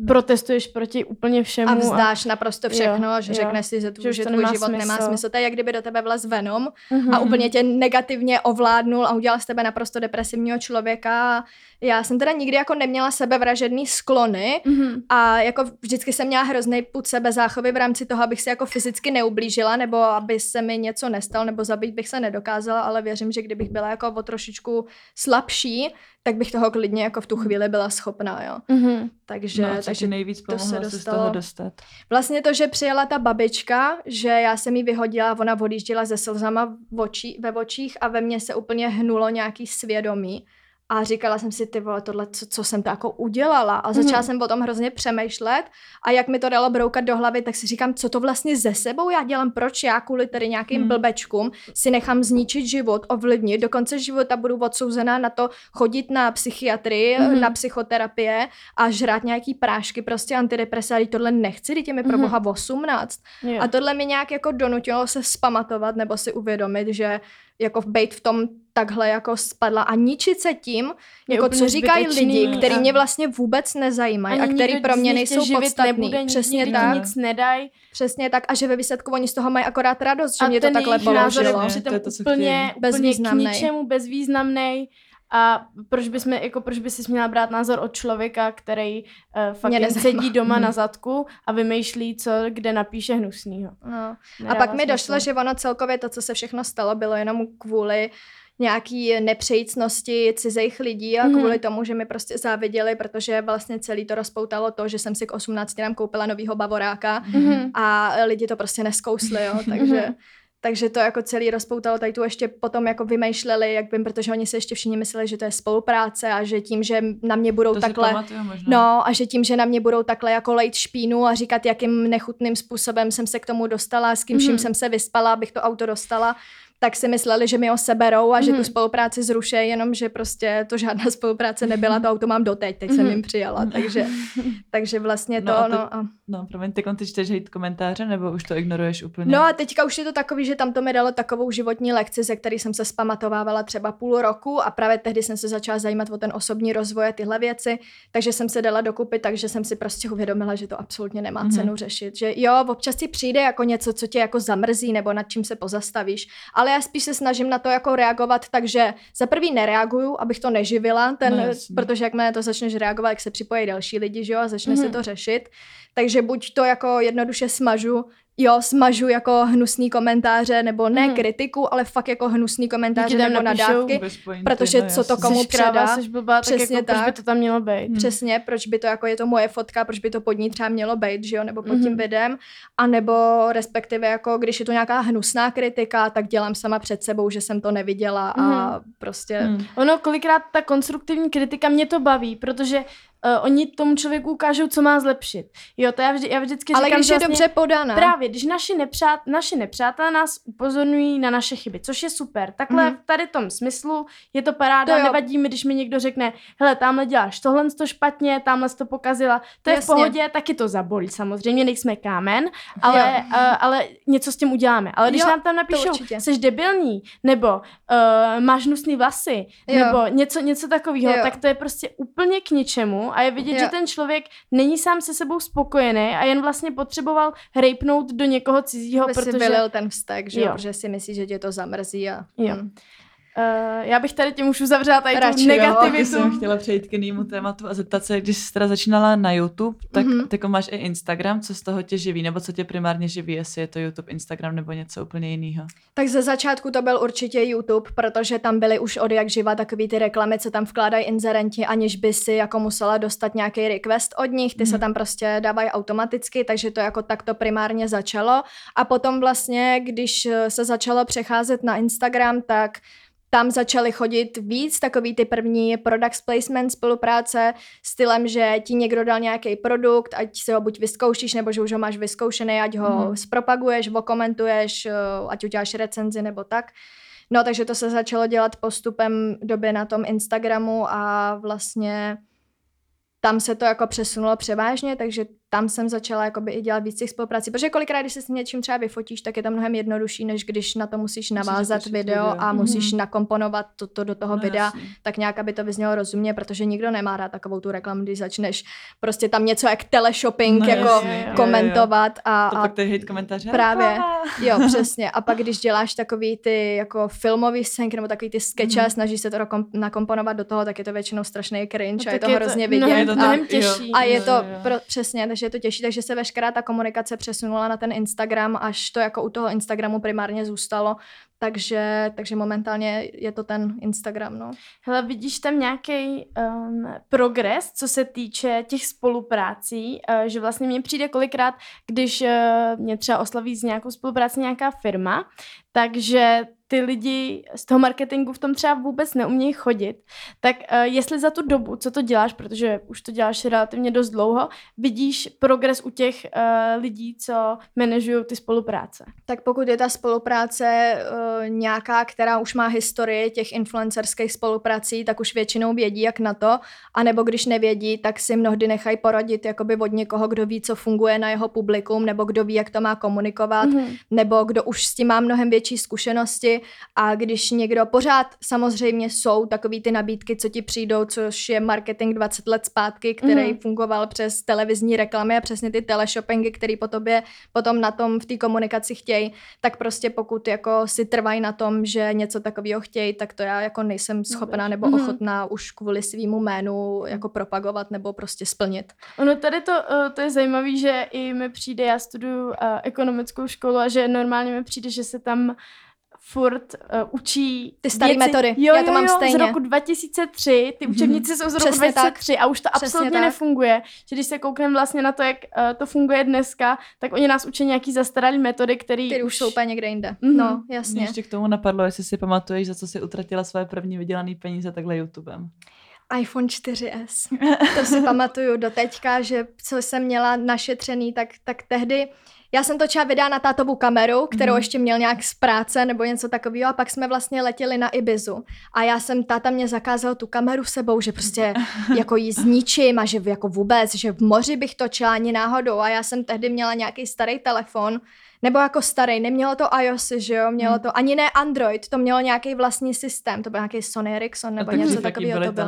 protestuješ proti úplně všemu. A vzdáš a... naprosto všechno, jo, že jo. řekneš si, že, tu, že, že tvůj nemá život smysl. nemá smysl. To je, jak kdyby do tebe vlez Venom mm-hmm. a úplně tě negativně ovládnul a udělal z tebe naprosto depresivního člověka. Já jsem teda nikdy jako neměla sebevražedný sklony mm-hmm. a jako vždycky jsem měla hrozný pud sebezáchovy v rámci toho, abych se jako fyzicky neublížila nebo aby se mi něco nestalo nebo zabít bych se nedokázala, ale věřím, že kdybych byla jako o trošičku slabší, tak bych toho klidně jako v tu chvíli byla schopná, jo. Mm-hmm. Takže, no, takže nejvíc pomohlo se z toho dostat. Vlastně to, že přijela ta babička, že já jsem jí vyhodila, ona odjížděla se slzama v oči, ve očích a ve mně se úplně hnulo nějaký svědomí. A říkala jsem si, ty vole, tohle, co, co jsem to jako udělala. A začala mm. jsem o tom hrozně přemýšlet. A jak mi to dalo broukat do hlavy, tak si říkám, co to vlastně ze sebou já dělám, proč já kvůli tady nějakým mm. blbečkům si nechám zničit život, ovlivnit. Do konce života budu odsouzená na to chodit na psychiatrii, mm. na psychoterapie a žrát nějaký prášky, prostě antidepresa. Tohle nechci, dítě mi pro boha osmnáct. Yeah. A tohle mi nějak jako donutilo se vzpamatovat nebo si uvědomit, že jako bejt v tom takhle jako spadla a ničit se tím, jako co říkají lidi, který mě vlastně vůbec nezajímají a který pro mě nejsou podstatný. Přesně tak. Nic nedají. Přesně tak. A že ve výsledku oni z toho mají akorát radost, že a mě to takhle položilo. A ten úplně bezvýznamný. K ničemu bezvýznamnej. A proč bys, mě, jako proč bys si směla brát názor od člověka, který uh, fakt jen sedí doma hmm. na zadku a vymýšlí, co kde napíše hnusnýho. No. A pak mi došlo, že ono celkově to, co se všechno stalo, bylo jenom kvůli nějaký nepřejícnosti cizích lidí a kvůli mm. tomu, že mi prostě záviděli, protože vlastně celý to rozpoutalo to, že jsem si k osmnácti nám koupila novýho bavoráka mm. a lidi to prostě neskousli, jo, takže... Takže to jako celý rozpoutalo, tady tu ještě potom jako vymýšleli, jak bym, protože oni se ještě všichni mysleli, že to je spolupráce a že tím, že na mě budou to takhle, si pamatuju, možná. No a že tím, že na mě budou takhle jako lejt špínu a říkat, jakým nechutným způsobem jsem se k tomu dostala, s kým vším mm-hmm. jsem se vyspala, abych to auto dostala, tak si mysleli, že mi ho seberou a mm-hmm. že tu spolupráci zruší, jenomže prostě to žádná spolupráce nebyla, to auto mám doteď, teď mm-hmm. jsem jim přijala, takže, takže vlastně no to... A to no, a... no, promiň, ty konci čteš hejt komentáře, nebo už to ignoruješ úplně? No a teďka už je to takový, že tam to mi dalo takovou životní lekci, ze který jsem se zpamatovávala třeba půl roku a právě tehdy jsem se začala zajímat o ten osobní rozvoj a tyhle věci, takže jsem se dala dokupy, takže jsem si prostě uvědomila, že to absolutně nemá mm-hmm. cenu řešit, že jo, občas si přijde jako něco, co tě jako zamrzí nebo nad čím se pozastavíš, ale ale já spíš se snažím na to jako reagovat, takže za prvý nereaguju, abych to neživila, ten, no, protože jak na to začneš reagovat, jak se připojí další lidi, že jo, a začne mm. se to řešit. Takže buď to jako jednoduše smažu, jo, smažu jako hnusný komentáře, nebo ne mm. kritiku, ale fakt jako hnusný komentáře nebo nadávky, protože no, co to komu předá, blbá, přesně tak, jako, tak. Proč by to tam mělo být. Hmm. Přesně, proč by to, jako je to moje fotka, proč by to pod ní třeba mělo být, že jo, nebo pod mm. tím videem, a nebo respektive jako, když je to nějaká hnusná kritika, tak dělám sama před sebou, že jsem to neviděla a mm. prostě... Mm. Ono, kolikrát ta konstruktivní kritika mě to baví, protože Uh, oni tomu člověku ukážou, co má zlepšit. Jo, to já, vždy, já vždycky říkám, ale když vlastně, je dobře podaná. Právě, když naši, nepřát, naši nepřátelé nás upozorňují na naše chyby, což je super. Takhle mm. v tady tom smyslu je to paráda, to nevadí mi, když mi někdo řekne, hele, tamhle děláš tohle to špatně, tamhle to pokazila. To je jasně. v pohodě, taky to zabolí samozřejmě, nejsme kámen, ale, uh, ale něco s tím uděláme. Ale když jo, nám tam napíšou, jsi debilní, nebo uh, máš hnusný vlasy, jo. nebo něco, něco takového, jo. tak to je prostě úplně k ničemu. A je vidět, jo. že ten člověk není sám se sebou spokojený a jen vlastně potřeboval rejpnout do někoho cizího, protože... si vylil ten vztek, že jo? Protože si myslí, že tě to zamrzí a... Jo. Uh, já bych tady tím už uzavřela tady Rač, tu negativitu. Já jsem chtěla přejít k jinému tématu a zeptat se, když jsi teda začínala na YouTube, tak mm-hmm. teď máš i Instagram, co z toho tě živí, nebo co tě primárně živí, jestli je to YouTube, Instagram nebo něco úplně jiného? Tak ze začátku to byl určitě YouTube, protože tam byly už od jak živa takový ty reklamy, co tam vkládají inzerenti, aniž by si jako musela dostat nějaký request od nich, ty mm-hmm. se tam prostě dávají automaticky, takže to jako tak to primárně začalo. A potom vlastně, když se začalo přecházet na Instagram, tak tam začaly chodit víc takový ty první product placement spolupráce stylem, že ti někdo dal nějaký produkt, ať si ho buď vyzkoušíš, nebo že už ho máš vyzkoušený, ať ho mm. zpropaguješ, okomentuješ, ať uděláš recenzi nebo tak. No, takže to se začalo dělat postupem doby na tom Instagramu a vlastně tam se to jako přesunulo převážně, takže tam jsem začala jakoby i dělat víc těch spoluprací, protože kolikrát, když se s něčím třeba vyfotíš, tak je to mnohem jednodušší, než když na to musíš navázat musíš video a mm-hmm. musíš nakomponovat toto do toho no, videa, jasný. Tak nějak, aby to vyznělo rozumně, protože nikdo nemá rád takovou tu reklamu, když začneš prostě tam něco jak teleshopping no, jako jasný, komentovat. A, to a pak to je hejt komentáře. Právě, jo, přesně. A pak, když děláš takový ty jako filmový scénk nebo takový ty sketch a snažíš se to nakomponovat do toho, tak je to většinou strašný cringe no, a je to hrozně vidět. A je to přesně, takže je to těžší, takže se veškerá ta komunikace přesunula na ten Instagram, až to jako u toho Instagramu primárně zůstalo, takže, takže momentálně je to ten Instagram, no. Hele, vidíš tam nějaký um, progres, co se týče těch spoluprácí, uh, že vlastně mně přijde kolikrát, když uh, mě třeba oslaví s nějakou spolupráci nějaká firma, takže ty lidi z toho marketingu v tom třeba vůbec neumějí chodit, tak uh, jestli za tu dobu, co to děláš, protože už to děláš relativně dost dlouho, vidíš progres u těch uh, lidí, co manažují ty spolupráce? Tak pokud je ta spolupráce uh, nějaká, která už má historii těch influencerských spoluprací, tak už většinou vědí, jak na to, anebo když nevědí, tak si mnohdy nechají poradit jakoby od někoho, kdo ví, co funguje na jeho publikum, nebo kdo ví, jak to má komunikovat, mm-hmm. nebo kdo už s tím má mnohem větší zkušenosti. A když někdo pořád, samozřejmě jsou takový ty nabídky, co ti přijdou, což je marketing dvacet let zpátky, který mm. fungoval přes televizní reklamy a přesně ty teleshoppingy, který po tobě potom na tom v té komunikaci chtějí, tak prostě pokud jako si trvají na tom, že něco takového chtějí, tak to já jako nejsem schopná nebo ochotná už kvůli svýmu jménu jako propagovat nebo prostě splnit. Ono tady to, to je zajímavé, že i mi přijde, já studuju ekonomickou školu a že normálně mi přijde, že se tam furt uh, učí ty staré metody. Jo, já to jo, mám jo, stejně. Z roku dva tisíce tři, ty učebnice mm-hmm. jsou z roku přesně dva tisíce tři tak. A už to přesně absolutně tak. nefunguje. Že když se koukneme vlastně na to, jak uh, to funguje dneska, tak oni nás učí nějaký zastaralý metody, které už... už jsou úplně někde jinde. Mm-hmm. No, jasně. Mě ještě k tomu napadlo, jestli si pamatuješ, za co si utratila své první vydělané peníze takhle YouTubem. iPhone čtyři es. To si pamatuju do teďka, že co jsem měla našetřený, tak, tak tehdy... Já jsem točila videa na tátovu kameru, kterou mm. ještě měl nějak z práce nebo něco takového a pak jsme vlastně letěli na Ibizu. A já jsem, táta mě zakázal tu kameru sebou, že prostě jako ji zničím a že jako vůbec, že v moři bych točila ani náhodou. A já jsem tehdy měla nějaký starý telefon, nebo jako starý, nemělo to iOS, že jo, mělo to, ani ne Android, to mělo nějaký vlastní systém, to byl nějaký Sony Ericsson nebo tak něco takového to bylo.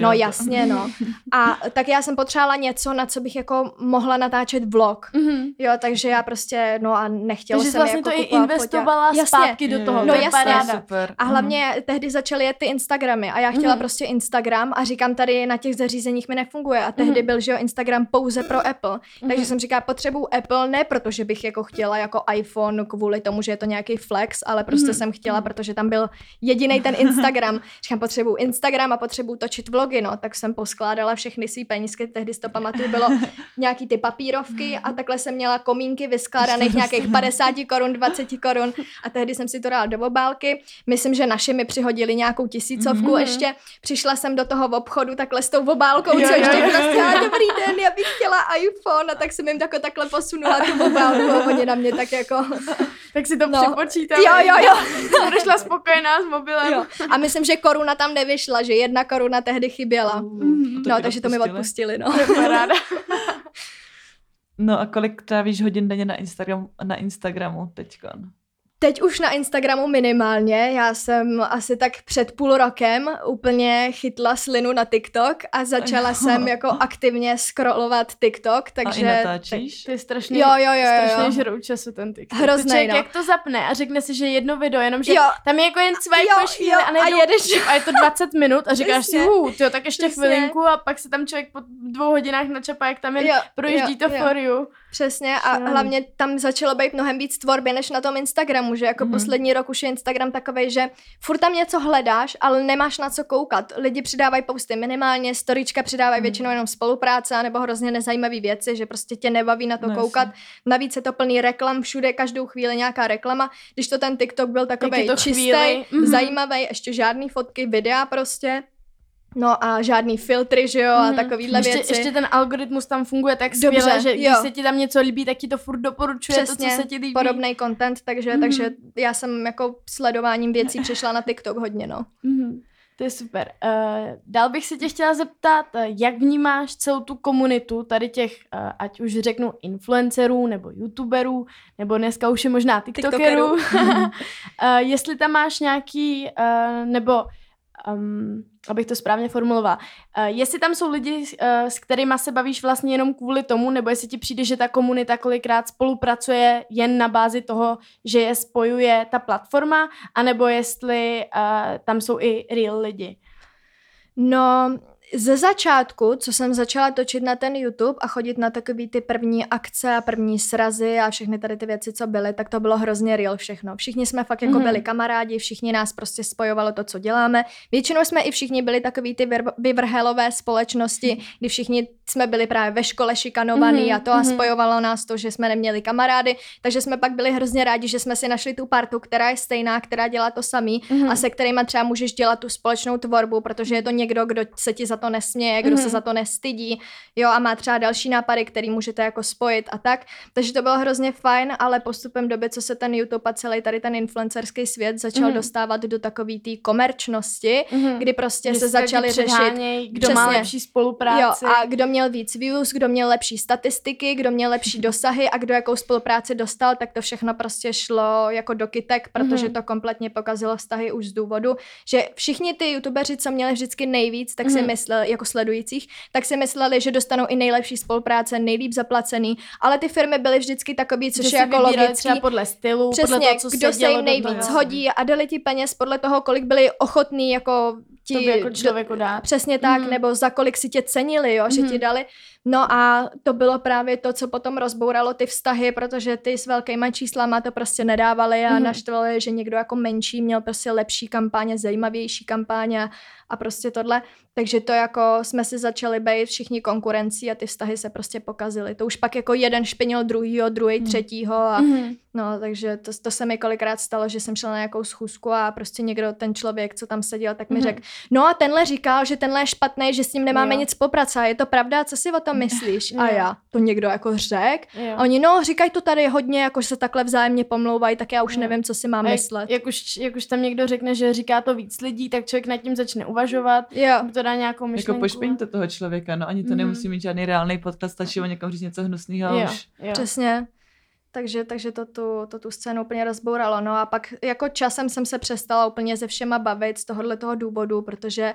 No jasně, no. A tak já jsem potřebovala něco, na co bych jako mohla natáčet vlog, mm-hmm. jo, takže já prostě, no a nechtělo se mi vlastně jako kupovat. Takže vlastně to i investovala poděla... zpátky do toho. No jasně, super. A hlavně mm. tehdy začaly jet ty Instagramy a já chtěla mm. prostě Instagram a říkám, tady na těch zařízeních mi nefunguje a tehdy mm. byl, že jo, Instagram pouze pro Apple, mm-hmm. takže jsem říkala, potřebuju Apple, ne protože bych jako chtěla jako iPhone kvůli tomu, že je to nějaký flex, ale prostě mm. jsem chtěla, protože tam byl jedinej ten Instagram. Říkám, potřebuju Instagram a potřebuju točit vlogy, no, tak jsem poskládala všechny svý penízky, tehdy si to pamatuju, bylo nějaký ty papírovky a takhle jsem měla komínky vyskládaných nějakých padesát korun, dvacet korun a tehdy jsem si to dala do obálky. Myslím, že naši mi přihodili nějakou tisícovku mm-hmm. ještě. Přišla jsem do toho obchodu takhle s tou obálkou, jo, co ještě jo, prostě, jo, jo. Dobrý den, já bych chtěla iPhone a tak jsem jim tako, takhle posunula tu obálku a oni na mě tak jako... Tak si to no. přepočítám. Jo, jo, jo. Došla spokojená s mobilem. Jo. A myslím, že koruna tam nevyšla, že jedna koruna tehdy chyběla. Uh, mm. No, takže to mi odpustili, no. Ráda. No a kolik trávíš hodin denně na Instagramu, na Instagramu teďkon? Teď už na Instagramu minimálně, já jsem asi tak před půl rokem úplně chytla slinu na TikTok a začala no. jsem jako aktivně scrollovat TikTok, takže... A i natáčíš? To je strašný, jo, jo, jo, strašný žrou času ten TikTok. Hrozný, člověk, no. jak to zapne a řekne si, že jedno video, jenomže tam je jako jen swipe po chvíli a, najednou, a jedeš. A je to dvacet minut a říkáš si, hů, tyjo, tak ještě přesně. chvilinku a pak se tam člověk po dvou hodinách načapá, jak tam je, jo, projíždí jo, to jo. for you. Přesně a Všel. hlavně tam začalo být mnohem víc tvorby než na tom Instagramu, že jako mm-hmm. poslední rok už je Instagram takovej, že furt tam něco hledáš, ale nemáš na co koukat. Lidi přidávají posty minimálně, storyčka přidávají mm-hmm. většinou jenom spolupráce nebo hrozně nezajímavé věci, že prostě tě nebaví na to Nefim. koukat. Navíc je to plný reklam, všude každou chvíli nějaká reklama. Když to ten TikTok byl takovej čistý, mm-hmm. zajímavý, ještě žádný fotky, videa prostě. No a žádný filtry, že jo, mm-hmm. a takovýhle ještě, věci. Ještě ten algoritmus tam funguje tak skvěle, Dobře, že když jo. se ti tam něco líbí, tak ti to furt doporučuje. Přesně, to, co se ti líbí. Podobnej content, takže, mm-hmm. takže já jsem jako sledováním věcí přišla na TikTok hodně, no. Mm-hmm. To je super. Uh, dál bych se tě chtěla zeptat, jak vnímáš celou tu komunitu tady těch, uh, ať už řeknu influencerů, nebo youtuberů, nebo dneska už je možná tiktokerů. uh, jestli tam máš nějaký, uh, nebo... Um, abych to správně formulovala. Uh, jestli tam jsou lidi, uh, s kterýma se bavíš vlastně jenom kvůli tomu, nebo jestli ti přijde, že ta komunita kolikrát spolupracuje jen na bázi toho, že je spojuje ta platforma, anebo jestli uh, tam jsou i real lidi. No... Ze začátku, co jsem začala točit na ten YouTube a chodit na takový ty první akce a první srazy a všechny tady ty věci, co byly, tak to bylo hrozně real všechno. Všichni jsme fakt jako mm-hmm. byli kamarádi, všichni nás prostě spojovalo to, co děláme. Většinou jsme i všichni byli takový ty vyvrhelové společnosti, kdy všichni jsme byli právě ve škole šikanovaný mm-hmm. a to a spojovalo nás to, že jsme neměli kamarády, takže jsme pak byli hrozně rádi, že jsme si našli tu partu, která je stejná, která dělá to samý mm-hmm. a se kterýma třeba můžeš dělat tu společnou tvorbu, protože je to někdo, kdo se ti za to nesměje, kdo mm-hmm. se za to nestydí, jo, a má třeba další nápady, který můžete jako spojit a tak. Takže to bylo hrozně fajn, ale postupem doby, co se ten YouTube a celý tady ten influencerský svět začal mm-hmm. dostávat do takové té komerčnosti, mm-hmm. kdy prostě kdy se začaly řešit, kdo přesně, má lepší spolupráci. Jo, a kdo měl víc views, kdo měl lepší statistiky, kdo měl lepší dosahy a kdo jakou spolupráci dostal, tak to všechno prostě šlo jako do kytek, protože mm-hmm. to kompletně pokazilo vztahy už z důvodu, že všichni ty youtubeři, co měli vždycky nejvíc, tak mm-hmm. si myslí, jako sledujících, tak si mysleli, že dostanou i nejlepší spolupráce, nejlíp zaplacený, ale ty firmy byly vždycky takový, což je jako logický. Třeba podle stylu, přesně, podle toho, co se dělo. Kdo se jim nejvíc hodí a dali ti peněz podle toho, kolik byli ochotní jako ti jako člověku dát. Přesně tak, mm. nebo za kolik si tě cenili, jo, že mm. ti dali. No a to bylo právě to, co potom rozbouralo ty vztahy, protože ty s velkýma číslama to prostě nedávali a mm. naštvali, že někdo jako menší měl prostě lepší kampaně, zajímavější kampaně a prostě tohle. Takže to jako jsme si začali být všichni konkurencí a ty vztahy se prostě pokazily. To už pak jako jeden špinil druhýho, druhý mm. třetího a mm. no, takže to, to se mi kolikrát stalo, že jsem šla na nějakou schůzku a prostě někdo, ten člověk, co tam seděl, tak mi mm. řekl, no a tenhle říkal, že tenhle je špatný, že s ním nemáme jo. nic spolupráce, je to pravda, co si o tom myslíš? Jo. A já, to někdo jako řek. Jo. A oni, no říkají to tady hodně, jako se takhle vzájemně pomlouvají, tak já už jo. nevím, co si mám jak, myslet. Jak už, jak už tam někdo řekne, že říká to víc lidí, tak člověk nad tím začne uvažovat, to dá nějakou myšlenku. Jako pošpiňte toho člověka, no ani to mm. nemusí mít žádný reálný podklad, stačí o někom říct něco hnusného a už. Jo. Přesně. Takže, takže to, tu, to tu scénu úplně rozbouralo. No a pak jako časem jsem se přestala úplně se všema bavit z tohohle toho důvodu, protože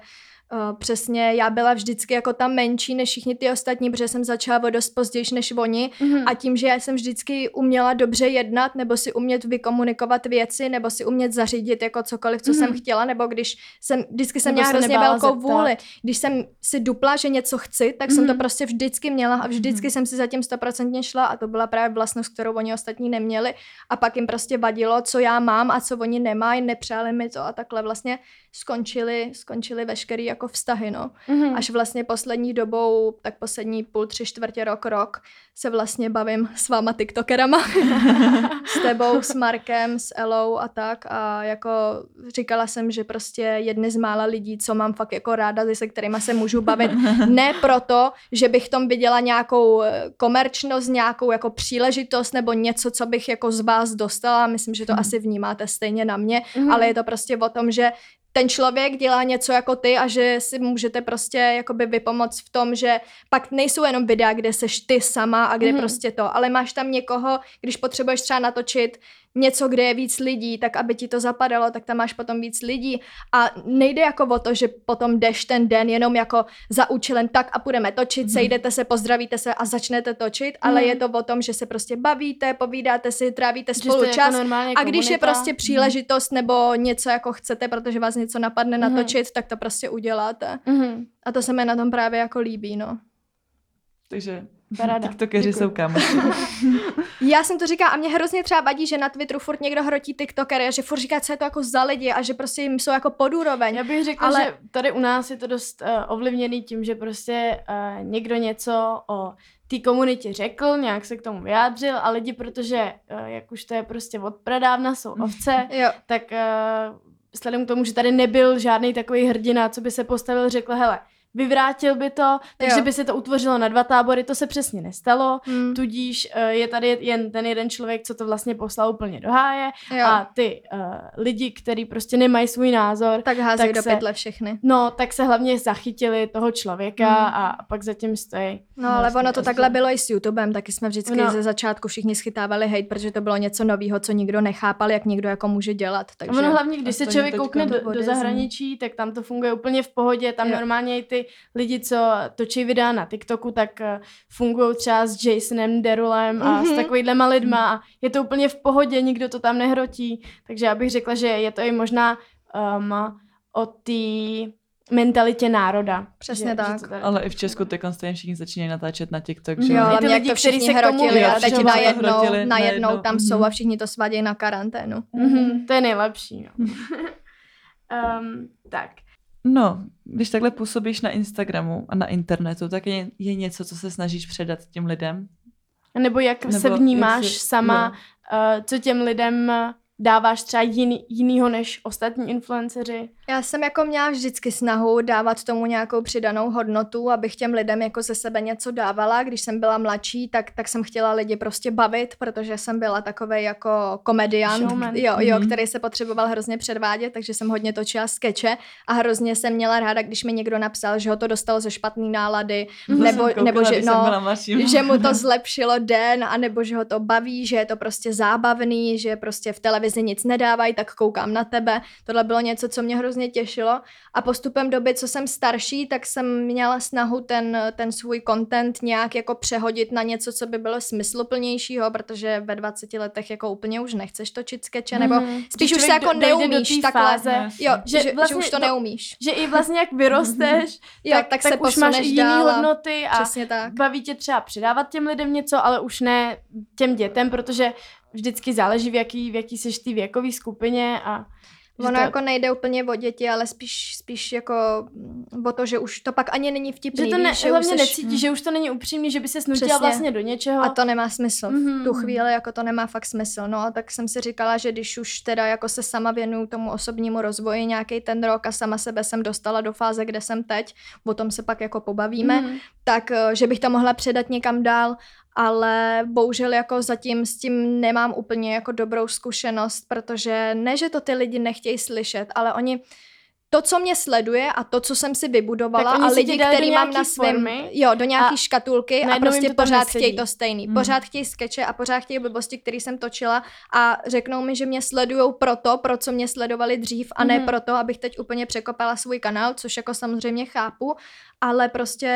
uh, přesně já byla vždycky jako ta menší než všichni ty ostatní, protože jsem začala o dost později než oni mm-hmm. a tím, že já jsem vždycky uměla dobře jednat nebo si umět vykomunikovat věci nebo si umět zařídit jako cokoliv, co mm-hmm. jsem chtěla, nebo když jsem, vždycky jsem nebo měla hrozně velkou zeptat. vůli. Když jsem si dupla, že něco chci, tak mm-hmm. jsem to prostě vždycky měla a vždycky mm-hmm. jsem si zatím stoprocentně šla a to byla právě vlastnost, kterou oni ostatní neměli a pak jim prostě vadilo, co já mám a co oni nemají, nepřáli mi to a takhle vlastně skončili, skončili veškerý jako vztahy, no. Mm-hmm. Až vlastně poslední dobou, tak poslední půl, tři čtvrtě rok, rok, se vlastně bavím s váma tiktokerama, s tebou, s Markem, s Elou a tak a jako říkala jsem, že prostě jedny z mála lidí, co mám fakt jako ráda, se kterýma se můžu bavit, ne proto, že bych tom viděla nějakou komerčnost, nějakou jako příležitost nebo něco, co bych jako z vás dostala, myslím, že to mm. asi vnímáte stejně na mě, mm. ale je to prostě o tom, že ten člověk dělá něco jako ty a že si můžete prostě jakoby vypomoct v tom, že pak nejsou jenom videa, kde seš ty sama a kde mm. prostě to, ale máš tam někoho, když potřebuješ třeba natočit něco, kde je víc lidí, tak aby ti to zapadalo, tak tam máš potom víc lidí a nejde jako o to, že potom jdeš ten den jenom jako za účelem tak a půjdeme točit, mm. sejdete se, pozdravíte se a začnete točit, ale mm. je to o tom, že se prostě bavíte, povídáte si, trávíte spolu čas jako a komunita. Když je prostě příležitost mm. nebo něco jako chcete, protože vás něco napadne natočit, mm. tak to prostě uděláte. Mm. A to se mi na tom právě jako líbí, no. Takže Barada. TikTokeři jsou kámoši. Já jsem to říkala a mě hrozně třeba vadí, že na Twitteru furt někdo hrotí TikTokery a že furt říká, co je to jako za lidi a že prostě jim jsou jako podúroveň. Já bych řekla, ale... že tady u nás je to dost uh, ovlivněný tím, že prostě uh, někdo něco o té komunitě řekl, nějak se k tomu vyjádřil a lidi, protože uh, jak už to je prostě od pradávna, jsou ovce, tak uh, vzhledem k tomu, že tady nebyl žádný takový hrdina, co by se postavil, řekl, hele, vyvrátil by to, takže jo. by se to utvořilo na dva tábory, to se přesně nestalo, hmm. tudíž je tady jen ten jeden člověk, co to vlastně poslal úplně do háje jo. a ty uh, lidi, který prostě nemají svůj názor, tak házejí do pytle všechny. No, tak se hlavně zachytili toho člověka hmm. a pak zatím stojí. No, ale ono to takhle bylo i s YouTubem, taky jsme vždycky no. ze začátku všichni schytávali hejt, protože to bylo něco nového, co nikdo nechápal, jak někdo jako může dělat. Takže ono hlavně, když se člověk koukne do, do zahraničí, tak tam to funguje úplně v pohodě, tam jo. normálně i ty lidi, co točí videa na TikToku, tak fungují třeba s Jasonem Derulem a mm-hmm. s takovýhlema lidma a je to úplně v pohodě, nikdo to tam nehrotí, takže já bych řekla, že je to i možná um, o té mentalitě národa. Přesně že, tak. Že tady... Ale i v Česku teď konstantně všichni začínají natáčet na TikTok, že? Jo, ale ty lidi, kteří se hrotili a teď najednou, najednou tam mm-hmm. jsou a všichni to svadějí na karanténu. Mm-hmm. To je nejlepší. No. um, tak. No, když takhle působíš na Instagramu a na internetu, tak je, je něco, co se snažíš předat těm lidem? Nebo jak Nebo se vnímáš jak si, sama, no. co těm lidem dáváš třeba jiný, jinýho než ostatní influenceři? Já jsem jako měla vždycky snahu dávat tomu nějakou přidanou hodnotu, abych těm lidem jako ze sebe něco dávala. Když jsem byla mladší, tak, tak jsem chtěla lidi prostě bavit, protože jsem byla takovej jako komediant, jo, jo, mm-hmm. který se potřeboval hrozně předvádět, takže jsem hodně točila skeče a hrozně jsem měla ráda, když mi někdo napsal, že ho to dostalo ze špatný nálady, mm-hmm. nebo, koukala, nebo že, no, že mu to zlepšilo den, anebo že ho to baví, že je to prostě zábavný, že prostě v televizi nic nedávají, tak koukám na tebe. Tohle bylo něco, co mě hrozně těšilo a postupem doby, co jsem starší, tak jsem měla snahu ten, ten svůj content nějak jako přehodit na něco, co by bylo smysluplnějšího, protože ve dvaceti letech jako úplně už nechceš točit skeče, nebo spíš mm-hmm. už se jako do, neumíš takhle, jo, že, že, vlastně, že už to neumíš. Že i vlastně jak vyrosteš, jo, tak, tak, se tak už máš jiný dál hodnoty a baví tě třeba předávat těm lidem něco, ale už ne těm dětem, protože vždycky záleží, v jaký, v jaký seš ty věkové skupině a ono to... jako nejde úplně o děti, ale spíš, spíš jako o to, že už to pak ani není vtipný. Že to ne, víš, hlavně že necítí, hmm. že už to není upřímný, že by se nutila vlastně do něčeho. A to nemá smysl. Mm-hmm. V tu chvíli jako to nemá fakt smysl. No a tak jsem si říkala, že když už teda jako se sama věnuju tomu osobnímu rozvoji nějaký ten rok a sama sebe jsem dostala do fáze, kde jsem teď, o tom se pak jako pobavíme, mm-hmm. tak že bych to mohla předat někam dál. Ale bohužel jako zatím s tím nemám úplně jako dobrou zkušenost, protože ne, že to ty lidi nechtějí slyšet, ale oni to, co mě sleduje a to, co jsem si vybudovala a lidi, který mám na svém, jo, do nějaký a škatulky a prostě pořád nesedí. Chtějí to stejný. Hmm. Pořád chtějí skeče a pořád chtějí blbosti, který jsem točila a řeknou mi, že mě sledujou proto, pro co mě sledovali dřív a ne hmm. proto, abych teď úplně překopala svůj kanál, což jako samozřejmě chápu, ale prostě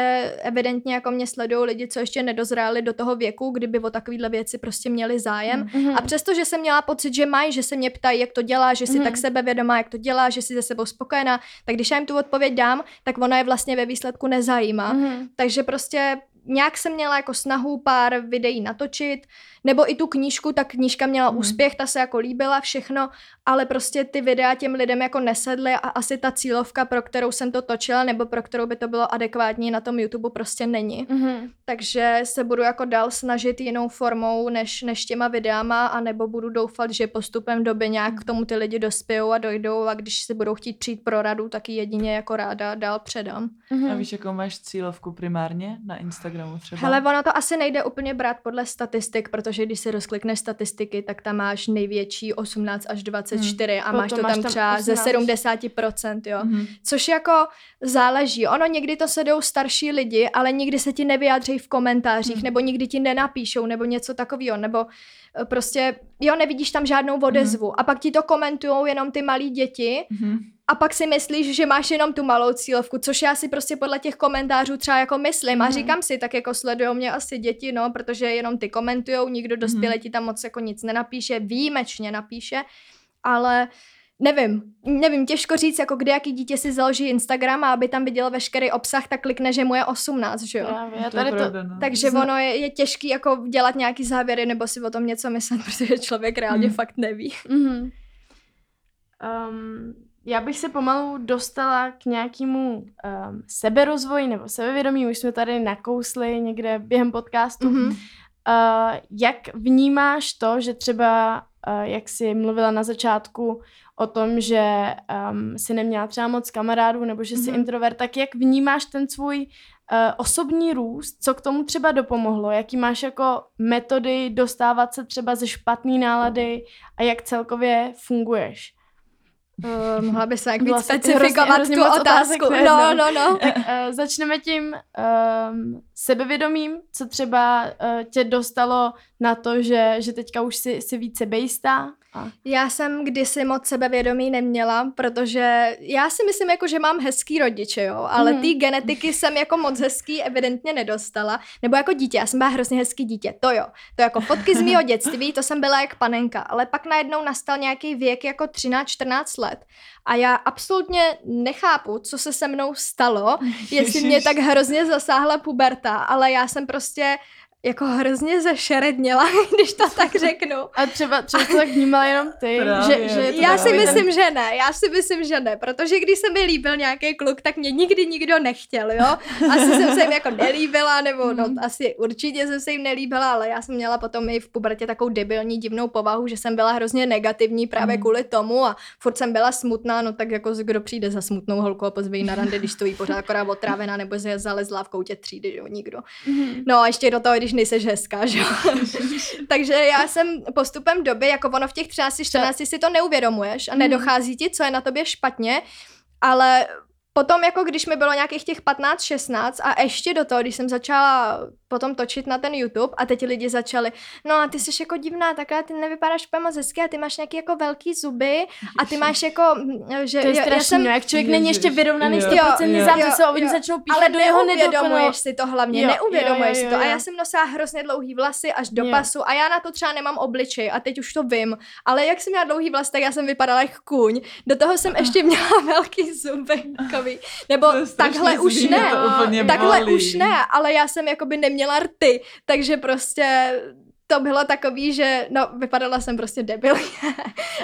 evidentně jako mě sledují lidi, co ještě nedozráli do toho věku, kdyby o takovýhle věci prostě měli zájem. Mm-hmm. A přesto, že jsem měla pocit, že mají, že se mě ptají, jak to dělá, že si mm-hmm. tak sebevědomá, jak to dělá, že si ze sebou spokojená, tak když já jim tu odpověď dám, tak ona je vlastně ve výsledku nezajímá. Mm-hmm. Takže prostě nějak jsem měla jako snahu pár videí natočit, nebo i tu knížku, ta knížka měla mm. úspěch, ta se jako líbila, všechno, ale prostě ty videa těm lidem jako nesedly a asi ta cílovka, pro kterou jsem to točila, nebo pro kterou by to bylo adekvátní na tom YouTube, prostě není. Mm. Takže se budu jako dál snažit jinou formou než, než těma videama, anebo budu doufat, že postupem doby nějak k tomu ty lidi dospějou a dojdou a když si budou chtít přijít pro radu, tak ji jedině jako ráda dál předám. Mm. A víš, jakou máš cílovku primárně na Instagram? Třeba. Hele, ono to asi nejde úplně brát podle statistik, protože když si rozklikneš statistiky, tak tam máš největší osmnáct až dvacet čtyři hmm. a máš to máš tam třeba osmnáct ze sedmdesát procent, jo. Hmm. Což jako záleží. Ono někdy to sedou starší lidi, ale nikdy se ti nevyjádří v komentářích, hmm. nebo nikdy ti nenapíšou, nebo něco takového, nebo prostě, jo, nevidíš tam žádnou odezvu hmm. a pak ti to komentujou jenom ty malí děti, hmm. a pak si myslíš, že máš jenom tu malou cílovku, což já si prostě podle těch komentářů třeba jako myslím. Mm. A říkám si, tak jako sledujou mě asi děti, no, protože jenom ty komentujou, nikdo dospělé ti tam moc jako nic nenapíše, výjimečně napíše, ale Nevím, nevím, těžko říct, jako kdy jaký dítě si založí Instagram a aby tam vidělo veškerý obsah, tak klikne, že mu je osmnáct, že jo? Já, tady to to, pravda, no. Takže ono je, je těžký jako dělat nějaký závěry nebo si o tom něco myslet, protože člověk reálně hmm. fakt neví. Mm-hmm. Um, já bych se pomalu dostala k nějakému um, seberozvoji nebo sebevědomí, už jsme tady nakousli někde během podcastu. Mm-hmm. Uh, jak vnímáš to, že třeba jak jsi mluvila na začátku o tom, že um, jsi neměla třeba moc kamarádů nebo že jsi mm-hmm. introvert, tak jak vnímáš ten svůj uh, osobní růst, co k tomu třeba dopomohlo, jaký máš jako metody dostávat se třeba ze špatný nálady a jak celkově funguješ? Uh, mohla by se jak víc specifikovat tu otázku. No, no, no. Tak, uh, začneme tím uh, sebevědomím, co třeba uh, tě dostalo na to, že, že teďka už jsi, jsi víc sebejistá. A. Já jsem kdysi moc sebevědomí neměla, protože já si myslím, jako, že mám hezký rodiče, jo, ale mm. ty genetiky jsem jako moc hezký evidentně nedostala. Nebo jako dítě, já jsem byla hrozně hezký dítě, to jo. To jako fotky z mýho dětství, to jsem byla jak panenka, ale pak najednou nastal nějaký věk jako třináct čtrnáct let. A já absolutně nechápu, co se se mnou stalo, jestli mě tak hrozně zasáhla puberta, ale já jsem prostě jako hrozně zašeredněla, když to tak řeknu. A třeba, třeba to tak vnímala jenom ty. Že, že je já si myslím, že ne. Já si myslím, že ne. Protože když se mi líbil nějaký kluk, tak mě nikdy nikdo nechtěl, jo. Asi jsem se jim jako nelíbila, nebo no, asi určitě jsem se jim nelíbila, ale já jsem měla potom i v pubertě takovou debilní divnou povahu, že jsem byla hrozně negativní právě mm. kvůli tomu a furt jsem byla smutná, no tak jako kdo přijde za smutnou holku a pozve ji na rande, když stojí pořád akorát otrávená nebo je zalezla v koutě třídy, jo, nikdo. Mm. No a ještě do toho, nejseš hezká, že jo. Takže já jsem postupem doby, jako ono v těch třinácti, čtrnácti si to neuvědomuješ a nedochází ti, co je na tobě špatně, ale potom, jako když mi bylo nějakých těch patnáct šestnáct a ještě do toho, když jsem začala potom točit na ten YouTube a teď lidi začali, no a ty jsi jako divná, takhle ty nevypadáš úplně moc hezky a ty máš nějaký jako velký zuby a ty máš jako, že to je strašný, já jsem, no, jak člověk není ještě vyrovnaný sto procent západ, se oni začnou píchat do jeho nedokonalosti. Neuvědomuješ si to hlavně, jo, neuvědomuješ jo, jo, jo, si to. A já jsem nosila hrozně dlouhý vlasy až do jo. pasu a já na to třeba nemám obličej a teď už to vím, ale jak jsem měla dlouhý vlas, tak já jsem vypadala jako kůň. Do toho jsem ještě měla velký zuby. Nebo takhle už zlý, ne, takhle bolí. Už ne, ale já jsem jakoby neměla rty, takže prostě to bylo takový, že no vypadala jsem prostě debilně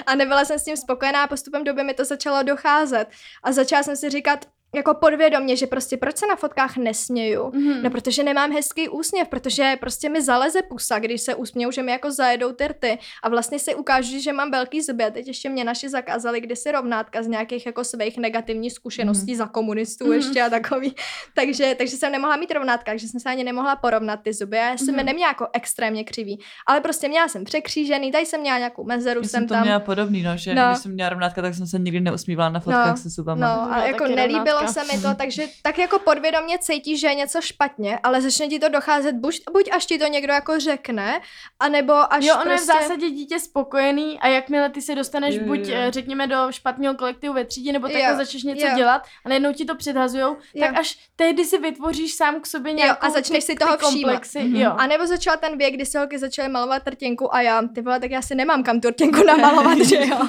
a nebyla jsem s tím spokojená a postupem doby mi to začalo docházet a začala jsem si říkat, jako podvědomě, že prostě proč se na fotkách nesměju? Mm-hmm. No protože nemám hezký úsměv, protože prostě mi zaleze pusa, když se usměju, že mi jako zajedou ty rty a vlastně si ukážu, že mám velký zuby a teď ještě mě naši zakázali kdysi rovnátka z nějakých jako svých negativních zkušeností mm-hmm. za komunistů mm-hmm. ještě a takový. takže, takže jsem nemohla mít rovnátka, takže jsem se ani nemohla porovnat ty zuby a já jsem mm-hmm. neměla jako extrémně křivý, ale prostě měla jsem překřížený, tady jsem měla nějakou mezeru, já jsem, jsem to tam. Měla podobný, no, že no. Když jsem měla rovnátka, tak jsem se nikdy neusmívala na fotkách no. se zubama. No, a jako nelíbilo se mi to, takže tak jako podvědomě cítíš, že je něco špatně, ale začne ti to docházet buď, buď až ti to někdo jako řekne, anebo až jo, ono prostě... je v zásadě dítě spokojený a jakmile ty se dostaneš je, buď, je. řekněme, do špatného kolektivu ve třídě, nebo takhle jo, začneš něco jo. dělat a najednou ti to předhazujou, jo. tak až tehdy si vytvoříš sám k sobě nějakou komplexy. A začneš si toho všímat. Mm-hmm. A nebo začal ten věk, kdy si holky začaly malovat rtěnku a já, ty vole, tak já si nemám kam tu rtěnku namalovat, že jo.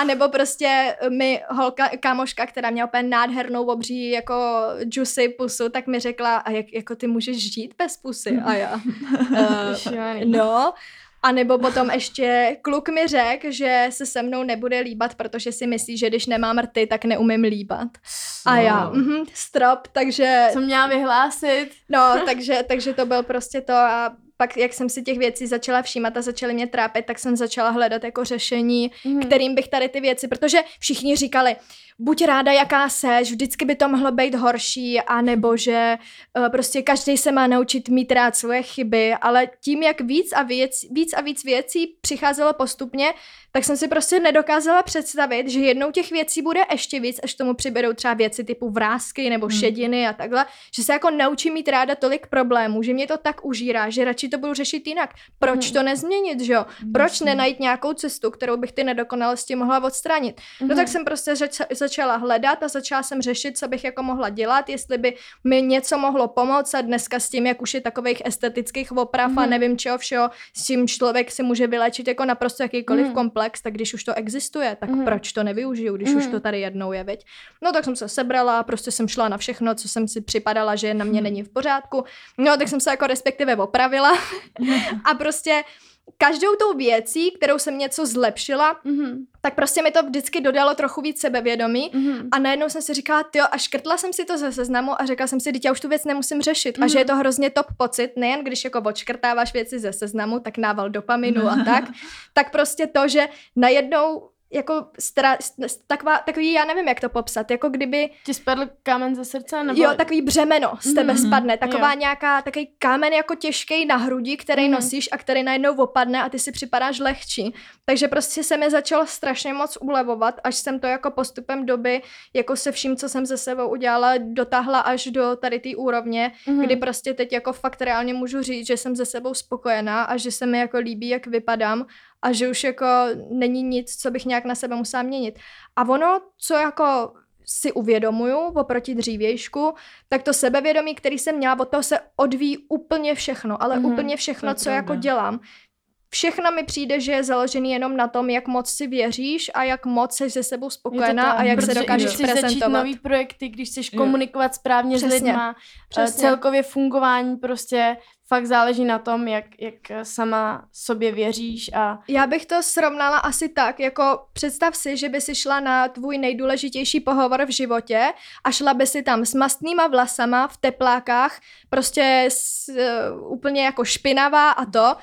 A nebo prostě mi holka, kámoška, která měla úplně nádhernou obří jako juicy pusu, tak mi řekla, a jak, jako ty můžeš žít bez pusy? A já, uh, no... A nebo potom ještě kluk mi řekl, že se se mnou nebude líbat, protože si myslí, že když nemám rty, tak neumím líbat. A já, mhm, strop, takže... Co měla vyhlásit? No, takže, takže to byl prostě to a pak, jak jsem si těch věcí začala všímat a začaly mě trápit, tak jsem začala hledat jako řešení, mm. kterým bych tady ty věci, protože všichni říkali, buď ráda, jaká seš, vždycky by to mohlo být horší, anebo že uh, prostě každý se má naučit mít rád svoje chyby, ale tím, jak víc a víc, víc a víc věcí přicházelo postupně, tak jsem si prostě nedokázala představit, že jednou těch věcí bude ještě víc, až tomu přibydou třeba věci typu vrásky nebo šediny mm. a takhle, že se jako naučím mít ráda tolik problémů, že mě to tak užírá, že radši to budu řešit jinak. Proč mm. to nezměnit, že jo? Proč mm. nenajít nějakou cestu, kterou bych ty nedokonalosti mohla odstranit? Mm. No tak jsem prostě řeč, začala hledat a začala jsem řešit, co bych jako mohla dělat, jestli by mi něco mohlo pomoct a dneska s tím, jak už je takových estetických oprav mm. a nevím čeho všeho, s tím člověk si může vyléčit jako naprosto jakýkoliv mm. komplex, tak když už to existuje, tak mm. proč to nevyužiju, když mm. už to tady jednou je, viď? No tak jsem se sebrala, prostě jsem šla na všechno, co jsem si připadala, že na mě není v pořádku. No tak jsem se jako respektive opravila a prostě každou tou věcí, kterou jsem něco zlepšila, mm-hmm. tak prostě mi to vždycky dodalo trochu víc sebevědomí mm-hmm. a najednou jsem si říkala, tyjo, a škrtla jsem si to ze seznamu a řekla jsem si, teď já už tu věc nemusím řešit mm-hmm. a že je to hrozně top pocit, nejen když jako odškrtáváš věci ze seznamu, tak nával dopaminu a tak, tak prostě to, že najednou jako stra, taková, takový, já nevím, jak to popsat, jako kdyby... Ti spadl kámen ze srdce? Nebo... Jo, takový břemeno z tebe mm-hmm. spadne, taková jo. nějaká, takový kámen jako těžkej na hrudi, který mm-hmm. nosíš a který najednou opadne a ty si připadáš lehčí. Takže prostě se mi začalo strašně moc ulevovat, až jsem to jako postupem doby, jako se vším, co jsem se sebou udělala, dotáhla až do tady té úrovně, mm-hmm. kdy prostě teď jako fakt reálně můžu říct, že jsem se sebou spokojená a že se mi jako líbí, jak vypadám, a že už jako není nic, co bych nějak na sebe musela měnit. A ono, co jako si uvědomuju oproti dřívějšku, tak to sebevědomí, který jsem měla, od toho se odvíjí úplně všechno, ale mm-hmm, úplně všechno, co pravda. Jako dělám. Všechno mi přijde, že je založený jenom na tom, jak moc si věříš a jak moc jsi se sebou spokojená a jak protože se dokážeš když prezentovat. Když chceš začít nový projekty, když chceš komunikovat správně Přesně. s lidma, Přesně. celkově fungování prostě fakt záleží na tom, jak, jak sama sobě věříš. A... Já bych to srovnala asi tak, jako představ si, že by si šla na tvůj nejdůležitější pohovor v životě a šla by si tam s mastnýma vlasama v teplákách, prostě s, uh, úplně jako špinavá a to,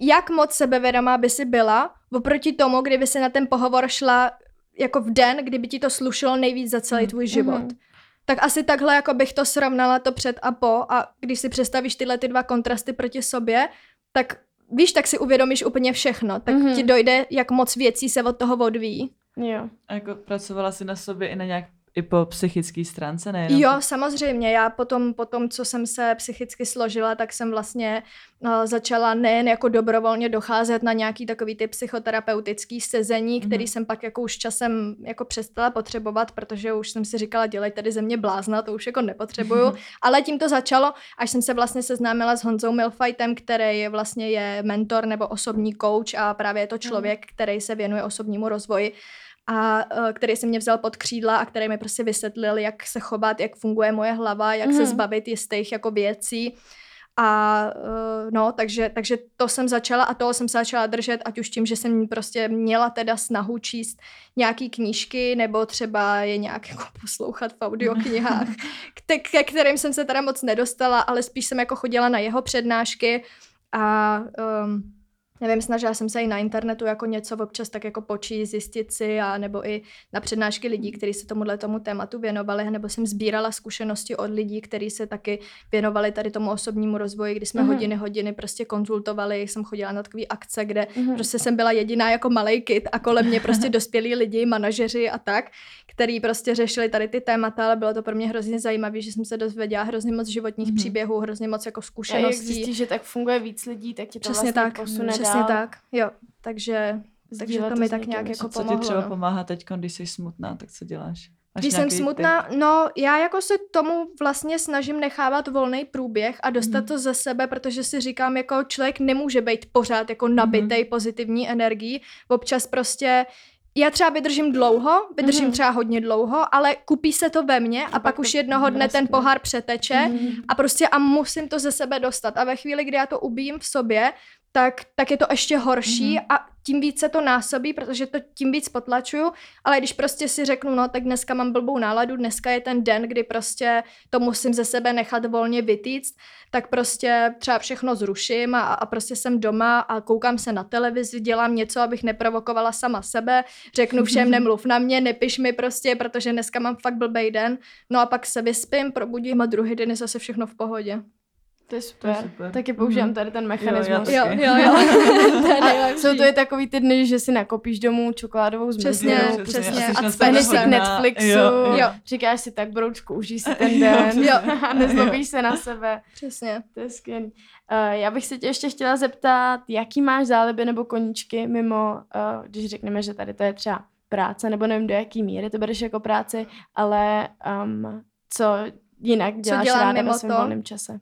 jak moc sebevědomá by si byla oproti tomu, kdyby si na ten pohovor šla jako v den, kdyby ti to slušelo nejvíc za celý tvůj život. Mm-hmm. Tak asi takhle jako bych to srovnala to před a po a když si představíš tyhle ty dva kontrasty proti sobě, tak víš, tak si uvědomíš úplně všechno. Tak mm-hmm. ti dojde, jak moc věcí se od toho odvíjí. Jo. A jako pracovala jsi na sobě i na nějak i po psychické stránce, nejenom? Jo, samozřejmě. Já potom, potom, co jsem se psychicky složila, tak jsem vlastně uh, začala nejen jako dobrovolně docházet na nějaký takový ty psychoterapeutický sezení, mm-hmm. který jsem pak jako už časem jako přestala potřebovat, protože už jsem si říkala, dělej tady ze mě blázna, to už jako nepotřebuju. Mm-hmm. Ale tím to začalo, až jsem se vlastně seznámila s Honzou Milfajtem, který je vlastně je mentor nebo osobní coach a právě je to člověk, mm-hmm. který se věnuje osobnímu rozvoji. A který se mě vzal pod křídla a který mi prostě vysvětlil, jak se chovat, jak funguje moje hlava, jak mm. se zbavit jistých jako věcí. A no, takže, takže to jsem začala a toho jsem se začala držet, ať už tím, že jsem prostě měla teda snahu číst nějaký knížky, nebo třeba je nějak jako poslouchat v audioknihách, ke kterým jsem se teda moc nedostala, ale spíš jsem jako chodila na jeho přednášky a... Um, nevím, snažila jsem se i na internetu jako něco občas tak jako počít, zjistit si a nebo i na přednášky lidí, kteří se tomuhle tomu tématu věnovali, nebo jsem sbírala zkušenosti od lidí, kteří se taky věnovali tady tomu osobnímu rozvoji, kdy jsme mm. hodiny, hodiny prostě konzultovali, jsem chodila na takový akce, kde mm. prostě jsem byla jediná jako malej kid a kolem mě prostě dospělí lidi, manažeři a tak, kteří prostě řešili tady ty témata, ale bylo to pro mě hrozně zajímavé, že jsem se dozvěděla hrozně moc životních mm. příběhů, hrozně moc jako zkušeností. A jak zjistíš, že tak funguje víc lidí, tak ti to Přesně vlastně posune. Přesně tak, jo. Takže, takže to, to mi tak nějak jako pomohlo. Co ti třeba no. pomáhá teď, když jsi smutná, tak co děláš? Až když jsem smutná, typ? No já jako se tomu vlastně snažím nechávat volný průběh a dostat mm. to ze sebe, protože si říkám, jako člověk nemůže být pořád jako nabitej mm. pozitivní energií. Občas prostě já třeba vydržím dlouho, vydržím mm-hmm. třeba hodně dlouho, ale kupí se to ve mně a, a pak už jednoho dne vlastně. Ten pohár přeteče mm-hmm. a prostě a musím to ze sebe dostat. A ve chvíli, kdy já to ubijím v sobě, tak, tak je to ještě horší mm-hmm. a tím víc se to násobí, protože to tím víc potlačuju, ale když prostě si řeknu, no tak dneska mám blbou náladu, dneska je ten den, kdy prostě to musím ze sebe nechat volně vytýct, tak prostě třeba všechno zruším a, a prostě jsem doma a koukám se na televizi, dělám něco, abych neprovokovala sama sebe, řeknu všem, nemluv na mě, nepiš mi prostě, protože dneska mám fakt blbej den, no a pak se vyspím, probudím a druhý den je zase všechno v pohodě. To je super. To je super. Taky používám mm. tady ten mechanismus. Jo, jo, jo. A jsou to je takový ty dny, že si nakopíš domů čokoládovou zmrzlinu. Přesně, přesně. přesně. A speneš si k Netflixu. Jo, jo. Říkáš si tak, broučku, užij si ten den. Jo, a nezlobíš se na sebe. Přesně. To je skvělý. Uh, já bych se tě ještě chtěla zeptat, jaký máš záliby nebo koníčky mimo, uh, když řekneme, že tady to je třeba práce, nebo nevím, do jaký míry to bereš jako práci, ale um, co jinak děláš co ráda ve svém volném čase?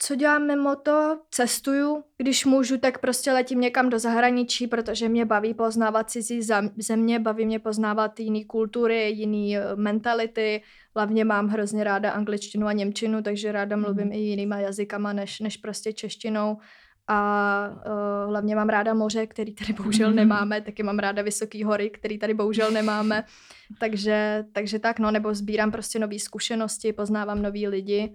Co dělám mimo to? Cestuju. Když můžu, tak prostě letím někam do zahraničí, protože mě baví poznávat cizí země, baví mě poznávat jiný kultury, jiný mentality. Hlavně mám hrozně ráda angličtinu a němčinu, takže ráda mluvím mm. i jinýma jazykama než, než prostě češtinou. A uh, hlavně mám ráda moře, který tady bohužel nemáme, taky mám ráda vysoký hory, který tady bohužel nemáme. Takže, takže tak, no, nebo sbírám prostě nové zkušenosti, poznávám nový lidi.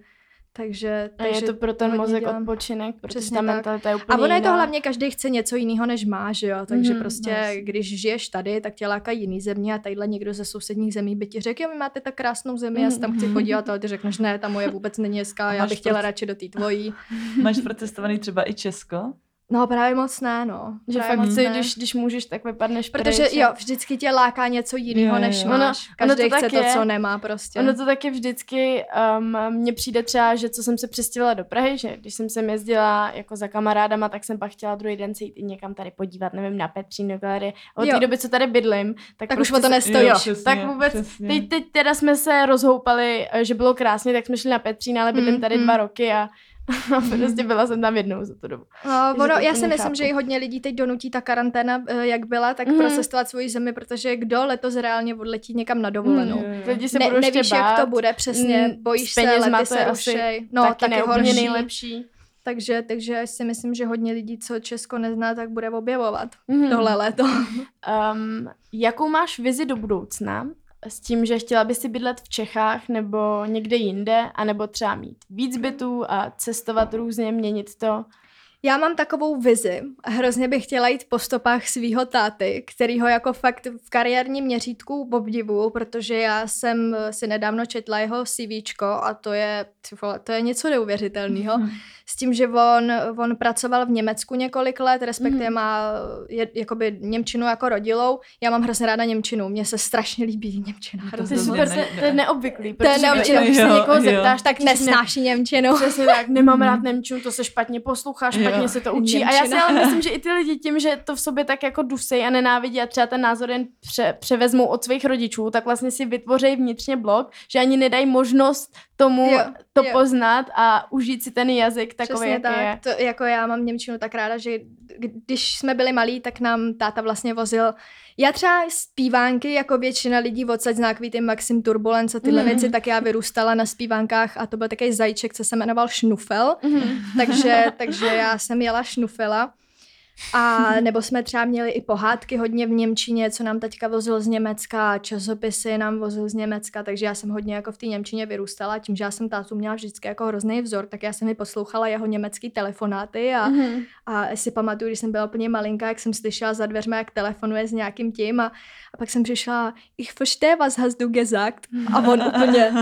Takže, takže a je to pro ten mozek dělám odpočinek, protože ta mentalita je úplně a ono jiná. Je to hlavně, každý chce něco jiného, než má, že jo, takže mm, prostě, vlastně. Když žiješ tady, tak tě láká jiný země a tadyhle někdo ze sousedních zemí by ti řekl, jo, vy máte tak krásnou zemi, mm, já se tam chci podívat, ale ty řekneš, ne, ta moje vůbec není hezká, já bych chtěla pro... radši do té tvojí. Máš procestovaný třeba i Česko? No právě moc ne, no. Že právě fakt si, když, když můžeš, tak vypadneš pryč. Protože jo, vždycky tě láká něco jiného, než ono, máš. Každý ono to chce to, je. Co nemá prostě. Ono to taky vždycky, um, mně přijde třeba, že co jsem se přestěhovala do Prahy, že když jsem sem jezdila jako za kamarádama, tak jsem pak chtěla druhý den se jít i někam tady podívat, nevím, na Petřínu galerii. Od té doby, co tady bydlím, tak, tak prostě už o to nestojíš. Jo, přesně, tak vůbec, teď, teď teda jsme se rozhoupali, že bylo krásně, tak jsme šli na Petřín, ale bydlím tady dva roky a prostě byla jsem tam jednou za tu dobu. No, ono, já si myslím, že i hodně lidí teď donutí ta karanténa, jak byla, tak mm. procestovat svoji zemi, protože kdo letos reálně odletí někam na dovolenou. Mm. Lidi se ne, budou nevíš, bát. Jak to bude, přesně, bojíš se, lety se rušej. No, taky, taky horší. Nejlepší. Takže, takže si myslím, že hodně lidí, co Česko nezná, tak bude objevovat mm. tohle léto. Um, jakou máš vizi do budoucna? S tím, že chtěla by si bydlet v Čechách nebo někde jinde, anebo třeba mít víc bytů a cestovat různě, měnit to? Já mám takovou vizi. Hrozně bych chtěla jít po stopách svýho táty, kterýho jako fakt v kariérním měřítku obdivuju, protože já jsem si nedávno četla jeho CVčko a to je, to je něco neuvěřitelného. S tím, že on, on pracoval v Německu několik let, respektive má je, jakoby Němčinu jako rodilou. Já mám hrozně ráda Němčinu, mně se strašně líbí Němčina. To, to, super, ne, to je neobvyklý, protože neobvyklý, když se někoho zeptáš, tak nesnáší Němčinu. Přesně tak, nemám rád Němčinu, to se špatně poslouchá, špatně se to učí. Němčina. A já si ale myslím, že i ty lidi tím, že to v sobě tak jako dusej a nenávidí a třeba ten názor jen pře- převezmou od svých rodičů, tak vlastně si vytvoří vnitřně blok, že ani nedají možnost tomu jo, to jo. poznat a užít si ten jazyk takový, přesně jak tak. je. To, jako já mám němčinu tak ráda, že když jsme byli malí, tak nám táta vlastně vozil. Já třeba zpívánky, jako většina lidí odsaď zná kvý ty Maxim Turbulence, tyhle mm. věci, tak já vyrůstala na zpívánkách a to byl takový zajíček, co se jmenoval Šnufel, mm. takže, takže já jsem jela Šnufela. A nebo jsme třeba měli i pohádky hodně v němčině, co nám taťka vozil z Německa, časopisy nám vozil z Německa, takže já jsem hodně jako v té němčině vyrůstala, tím, že já jsem tátu měla vždycky jako hrozný vzor, tak já jsem mi poslouchala jeho německý telefonáty a, mm-hmm. a si pamatuju, když jsem byla úplně malinká, jak jsem slyšela za dveřma, jak telefonuje s nějakým tím a, a pak jsem přišla, ich verstehe was hast du gesagt a on úplně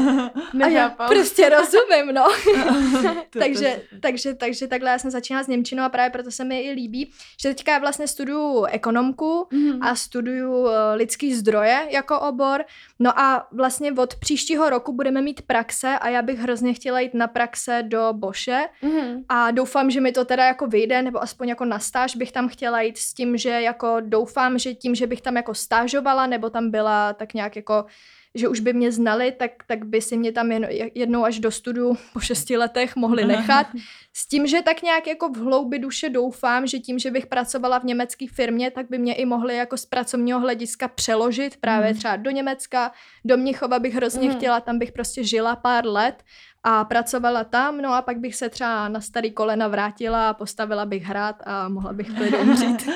a já prostě rozumím, no. takže, takže, takže takhle já jsem začínala s němčinou a právě proto se mi i líbí, že teďka vlastně studuju ekonomku mm-hmm. a studuju lidský zdroje jako obor. No a vlastně od příštího roku budeme mít praxe a já bych hrozně chtěla jít na praxe do Bosche mm-hmm. a doufám, že mi to teda jako vyjde, nebo aspoň jako na stáž bych tam chtěla jít s tím, že jako doufám, že tím, že bych tam jako stážovala nebo tam byla tak nějak jako, že už by mě znali, tak, tak by si mě tam jen, jednou až do studiu po šesti letech mohli nechat. S tím, že tak nějak jako v hloubi duše doufám, že tím, že bych pracovala v německé firmě, tak by mě i mohli jako z pracovního hlediska přeložit právě třeba do Německa, do Mnichova bych hrozně mm. chtěla, tam bych prostě žila pár let a pracovala tam, no a pak bych se třeba na starý kolena vrátila a postavila bych hrad a mohla bych klidně umřít.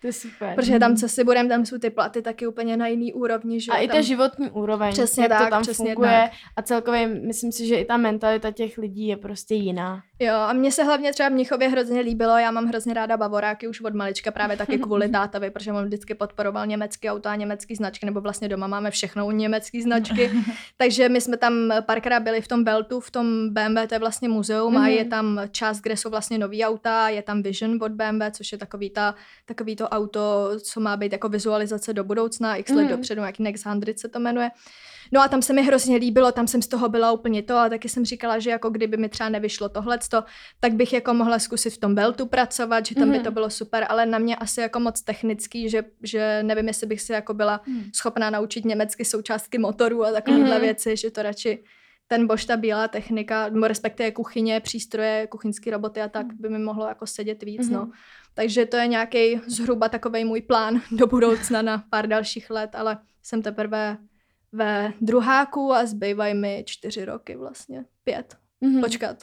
To je super. Protože tam, co si budeme, tam jsou ty platy taky úplně na jiný úrovni. Že? A tam... i ta životní úroveň, přesně jak tak, to tam funguje. Tak. A celkově myslím si, že i ta mentalita těch lidí je prostě jiná. Jo, a mně se hlavně třeba v Mnichově hrozně líbilo, já mám hrozně ráda bavoráky už od malička, právě taky kvůli tátovi, protože on vždycky podporoval německý auta, německý značky, nebo vlastně doma máme všechno německý značky, takže my jsme tam párkrát byli v tom Beltu, v tom bé em vé, to je vlastně muzeum mm-hmm. a je tam část, kde jsou vlastně nový auta, je tam Vision od bé em vé, což je takový, ta, takový to auto, co má být jako vizualizace do budoucna, x let mm-hmm. dopředu, jak Next sto se to jmenuje. No a tam se mi hrozně líbilo, tam jsem z toho byla úplně to a taky jsem říkala, že jako kdyby mi třeba nevyšlo tohleto, tak bych jako mohla zkusit v tom Beltu pracovat, že tam mm. by to bylo super, ale na mě asi jako moc technický, že, že nevím, jestli bych se jako byla mm. schopná naučit německy součástky motorů a takovéhle mm. věci, že to radši ten Bosch, ta bílá technika, respektive kuchyně, přístroje, kuchyňské roboty a tak by mi mohlo jako sedět víc, mm. no. Takže to je nějaký zhruba takovej můj plán do budoucna na pár dalších let, ale jsem teprve ve druháku a zbývají mi čtyři roky vlastně, pět. Mm-hmm. Počkat,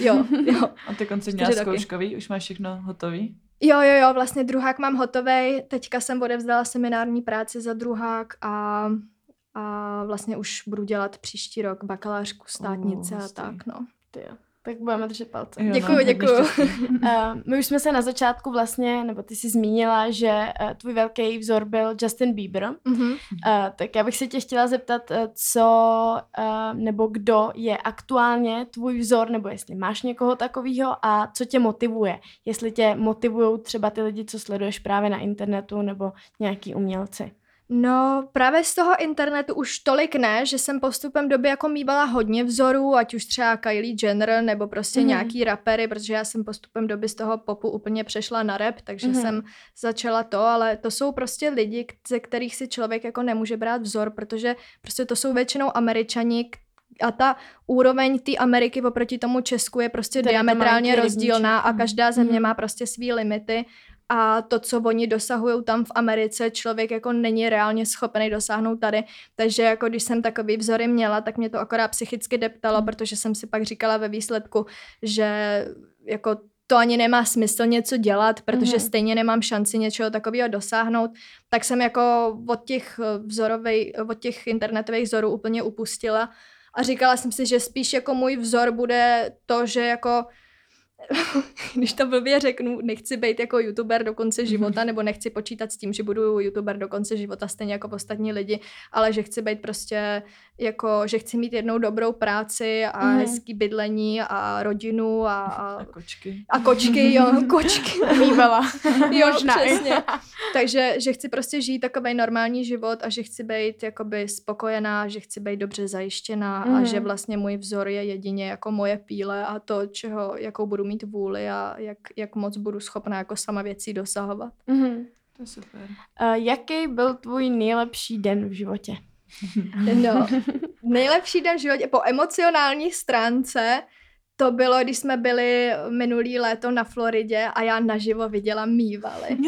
jo, jo. A ty konci měla zkouškový, už máš všechno hotový? Jo, jo, jo, vlastně druhák mám hotovej, teďka jsem odevzdala seminární práci za druhák a, a vlastně už budu dělat příští rok bakalářku, státnice uh, a tak, no. Tyjo. Tak budeme držet palce. Jo, děkuju, no, děkuju. uh, my už jsme se na začátku vlastně, nebo ty jsi zmínila, že uh, tvůj velký vzor byl Justin Bieber. Mm-hmm. Uh, tak já bych se tě chtěla zeptat, uh, co uh, nebo kdo je aktuálně tvůj vzor, nebo jestli máš někoho takového a co tě motivuje. Jestli tě motivujou třeba ty lidi, co sleduješ právě na internetu, nebo nějaký umělci. No právě z toho internetu už tolik ne, že jsem postupem doby jako mívala hodně vzorů, ať už třeba Kylie Jenner nebo prostě mm. nějaký rapery, protože já jsem postupem doby z toho popu úplně přešla na rap, takže mm. jsem začala to, ale to jsou prostě lidi, ze kterých si člověk jako nemůže brát vzor, protože prostě to jsou většinou Američani, a ta úroveň té Ameriky oproti tomu Česku je prostě tady diametrálně rozdílná a každá země mm. má prostě svý limity. A to, co oni dosahují tam v Americe, člověk jako není reálně schopený dosáhnout tady. Takže jako když jsem takový vzory měla, tak mě to akorát psychicky deptalo, protože jsem si pak říkala ve výsledku, že jako to ani nemá smysl něco dělat, protože mm-hmm. stejně nemám šanci něčeho takového dosáhnout. Tak jsem jako od těch vzorovej, od těch internetových vzorů úplně upustila a říkala jsem si, že spíš jako můj vzor bude to, že jako když to blbě řeknu, nechci být jako youtuber do konce života, nebo nechci počítat s tím, že budu youtuber do konce života stejně jako ostatní lidi, ale že chci být prostě jako, že chci mít jednou dobrou práci a mm. hezký bydlení a rodinu a, a, a kočky. A kočky, jo, kočky. Bývala. Jo, možná. Přesně. Takže, že chci prostě žít takovej normální život a že chci být jakoby spokojená, že chci být dobře zajištěná mm. a že vlastně můj vzor je jedině jako moje píle a to, čeho, jakou budu mít vůli a jak, jak moc budu schopná jako sama věcí dosahovat. Mm-hmm. To je super. Uh, jaký byl tvůj nejlepší den v životě? No, nejlepší den v životě po emocionální stránce to bylo, když jsme byli minulý léto na Floridě a já naživo viděla mývaly.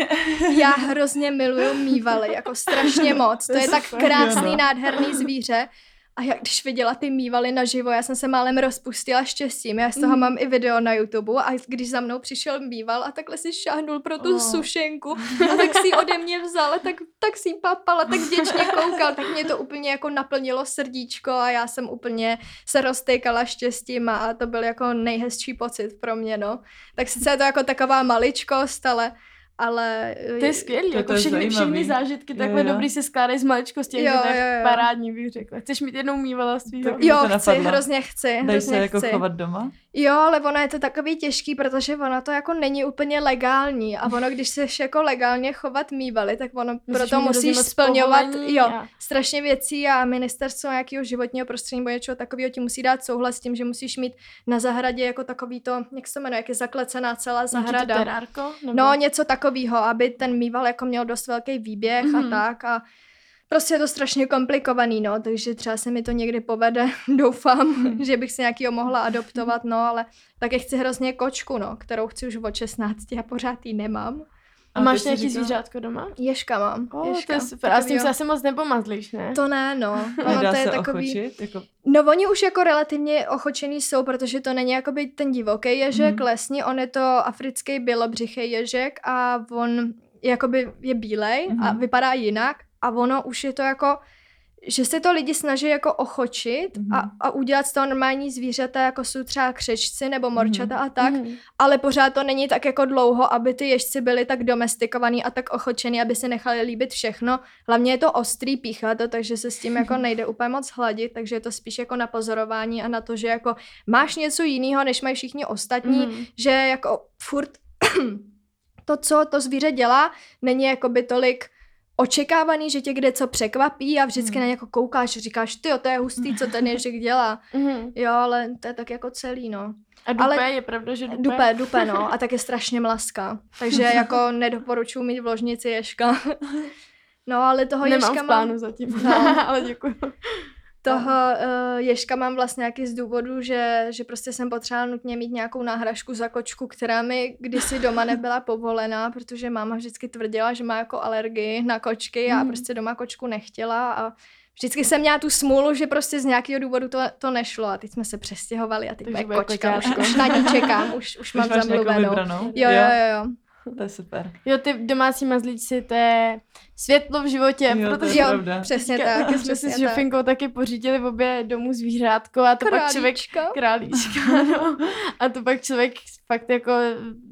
Já hrozně miluju mývaly, jako strašně moc. To je tak krásný, nádherný zvíře. A já, když viděla ty mývaly naživo, já jsem se málem rozpustila štěstím. Já z toho mm. mám i video na YouTube a když za mnou přišel mýval a takhle si šáhnul pro tu oh. sušenku a tak si ode mě vzal, tak, tak si papala, tak vděčně koukal, tak mě to úplně jako naplnilo srdíčko a já jsem úplně se roztejkala štěstím a to byl jako nejhezčí pocit pro mě, no. Tak sice je to jako taková maličkost, ale... Ale to je skvělý, to jako to všechny, všechny zážitky takhle jo, jo. dobrý se skládají z maličkosti, jo, to je parádní, bych řekla. Chceš mít jednou mývala svýho? Jo, to chci, hrozně chci. Dej se jako chovat doma? Jo, ale ono je to takový těžký, protože ono to jako není úplně legální a ono, když seš jako legálně chovat mývaly, tak ono Myslíš, proto musíš splňovat jo, a... strašně věcí a ministerstvo nějakého životního prostředí nebo něčeho takového ti musí dát souhlas s tím, že musíš mít na zahradě jako takový to, jak se jmenuje, jak je zaklecená celá zahrada. Terárko, nebo... No, něco takového, aby ten mýval jako měl dost velký výběh mm-hmm. a tak a prostě je to strašně komplikovaný, no, takže třeba se mi to někdy povede, doufám, že bych si nějakýho mohla adoptovat, no, ale také chci hrozně kočku, no, kterou chci už od šestnácti a pořád ji nemám. A, a máš nějaký zvířátko doma? Ježka mám. Oh, ježka. To je super. Takový, a s tím se asi moc nepomazlíš, ne? To ne, no. Ono to je takový... ochočit? Jako... No oni už jako relativně ochočený jsou, protože to není jakoby ten divoký ježek, mm-hmm. lesní, on je to africký bělobřichý ježek a on jakoby je bílej mm-hmm. a vypadá jinak. A ono už je to jako, že se to lidi snaží jako ochočit mm-hmm. a, a udělat z toho normální zvířata, jako jsou třeba křečci nebo morčata mm-hmm. a tak, mm-hmm. ale pořád to není tak jako dlouho, aby ty ježci byli tak domestikovaný a tak ochočený, aby si nechali líbit všechno. Hlavně je to ostrý píchato, takže se s tím jako nejde úplně moc hladit, takže je to spíš jako na pozorování a na to, že jako máš něco jiného, než mají všichni ostatní, mm-hmm. že jako furt to, co to zvíře dělá, není jakoby tolik očekávaný, že tě kde co překvapí a vždycky mm. na něko koukáš a říkáš, tyjo, to je hustý, co ten ježek dělá. Mm. Jo, ale to je tak jako celý, no. A dupe, ale je pravda, že dupe? Dupe, dupe, no. A tak je strašně mlaská. Takže jako nedoporučuji mít v ložnici ježka. No, ale toho nemám ježka mám... Nemám v plánu zatím, no. Ale děkuju. Toho uh, ježka mám vlastně nějaký z důvodu, že, že prostě jsem potřebovala nutně mít nějakou náhražku za kočku, která mi kdysi doma nebyla povolená, protože máma vždycky tvrdila, že má jako alergii na kočky a prostě doma kočku nechtěla a vždycky jsem měla tu smůlu, že prostě z nějakého důvodu to, to nešlo a teď jsme se přestěhovali a teď moje kočka, už, už na ní čekám, už, už mám zamluvenou. Jo, jo, jo. To je super. Jo, ty domácí mazlíci, to je světlo v životě. Jo, protože jo, přesně tak. Taky jsme si s Žofinkou taky pořídili v obě domů zvířátko a to králíčka. Pak člověk... Králíčka. No. A to pak člověk fakt jako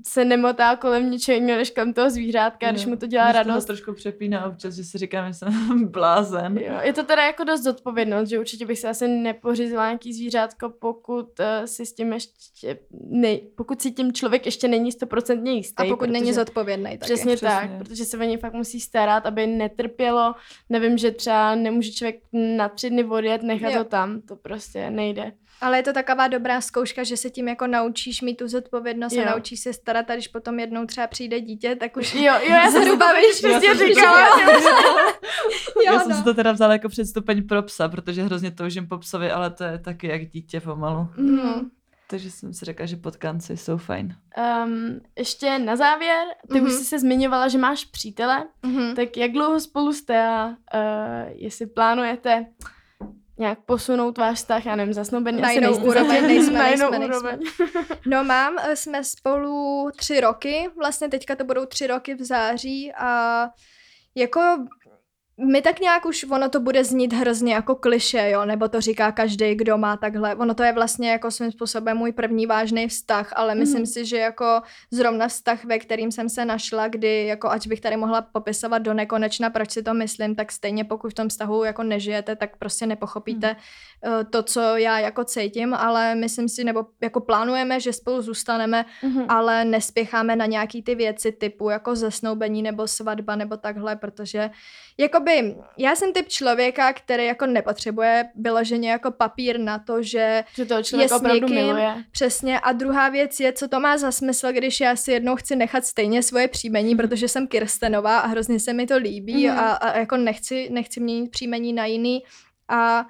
se nemotá kolem něčeho, než kolem toho zvířátka, jo, když mu to dělá když radost. Když to trošku přepíná občas, že si říkám, že jsem blázen. Jo, je to teda jako dost zodpovědnost, že určitě bych si asi nepořízla nějaký zvířátko, pokud uh, si s tím ještě... Nej, pokud si tím člověk ještě není stoprocentně jistý. A pokud protože, není zodpovědný. Taky. Přesně, přesně tak, protože se o něj fakt musí starat, aby netrpělo. Nevím, že třeba nemůže člověk na tři dny odjet, nechat ho tam. To prostě nejde. Ale je to taková dobrá zkouška, že se tím jako naučíš mít tu zodpovědnost jo. a naučíš se starat a když potom jednou třeba přijde dítě, tak už... Jo, jo, já se dobavíš, prostě říkala. Já jsem si to teda vzala jako předstupeň pro psa, protože hrozně toužím po psovi, ale to je taky jak dítě pomalu. Mm. Takže jsem si řekla, že potkanci jsou fajn. Um, ještě na závěr, ty mm-hmm. už jsi se zmiňovala, že máš přítele, mm-hmm. tak jak dlouho spolu jste a uh, jestli plánujete nějak posunout váš vztah, já nevím, zasnoubený. Na jinou úroveň, nejsme, na jinou nejsme, úroveň. Nejsme. No mám, jsme spolu tři roky, vlastně teďka to budou tři roky v září a jako my tak nějak už, ono to bude znít hrozně jako klišé, jo, nebo to říká každý, kdo má takhle, ono to je vlastně jako svým způsobem můj první vážný vztah, ale myslím mm. si, že jako zrovna vztah, ve kterým jsem se našla, kdy jako ať bych tady mohla popisovat do nekonečna, proč si to myslím, tak stejně pokud v tom vztahu jako nežijete, tak prostě nepochopíte mm. to, co já jako cítím, ale myslím si, nebo jako plánujeme, že spolu zůstaneme, mm. ale nespěcháme na nějaký ty věci typu jako zasnoubení nebo svatba nebo takhle, protože jako já jsem typ člověka, který jako nepotřebuje vyloženě jako papír na to, že, že toho člověk opravdu miluje. Přesně. A druhá věc je, co to má za smysl, když já si jednou chci nechat stejně svoje příjmení, protože jsem Kirstenová a hrozně se mi to líbí mm. a, a jako nechci, nechci měnit příjmení na jiný. A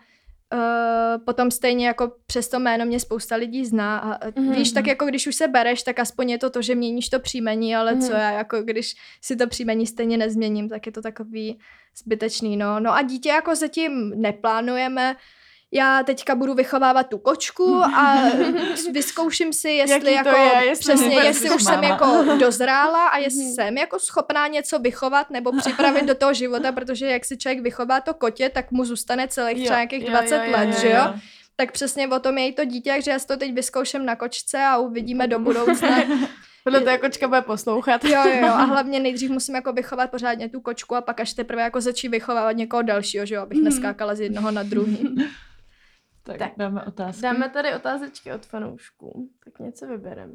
Uh, potom stejně jako přes to jméno mě spousta lidí zná a mm-hmm. víš, tak jako když už se bereš, tak aspoň je to to, že měníš to příjmení, ale mm-hmm. co já jako když si to příjmení stejně nezměním, tak je to takový zbytečný, no. No a dítě jako zatím neplánujeme, já teďka budu vychovávat tu kočku a vyzkouším si, jestli jako je, jestli přesně, jestli už máma. Jsem jako dozrála a jestli jsem jako schopná něco vychovat nebo připravit do toho života, protože jak si člověk vychová to kotě, tak mu zůstane celých třeba nějakých dvacet let, že jo? Tak přesně o tom je i to dítě, takže já si to teď vyzkouším na kočce a uvidíme do budoucna. Podle toho kočka bude poslouchat. Jo, jo, a hlavně nejdřív musím jako vychovat pořádně tu kočku a pak až teprve jako začít vychovávat někoho dalšího, že jo, abych neskákala z jednoho na druhý. Tak, tak dáme otázky. Dáme tady otázečky od fanoušků. Tak něco vybereme.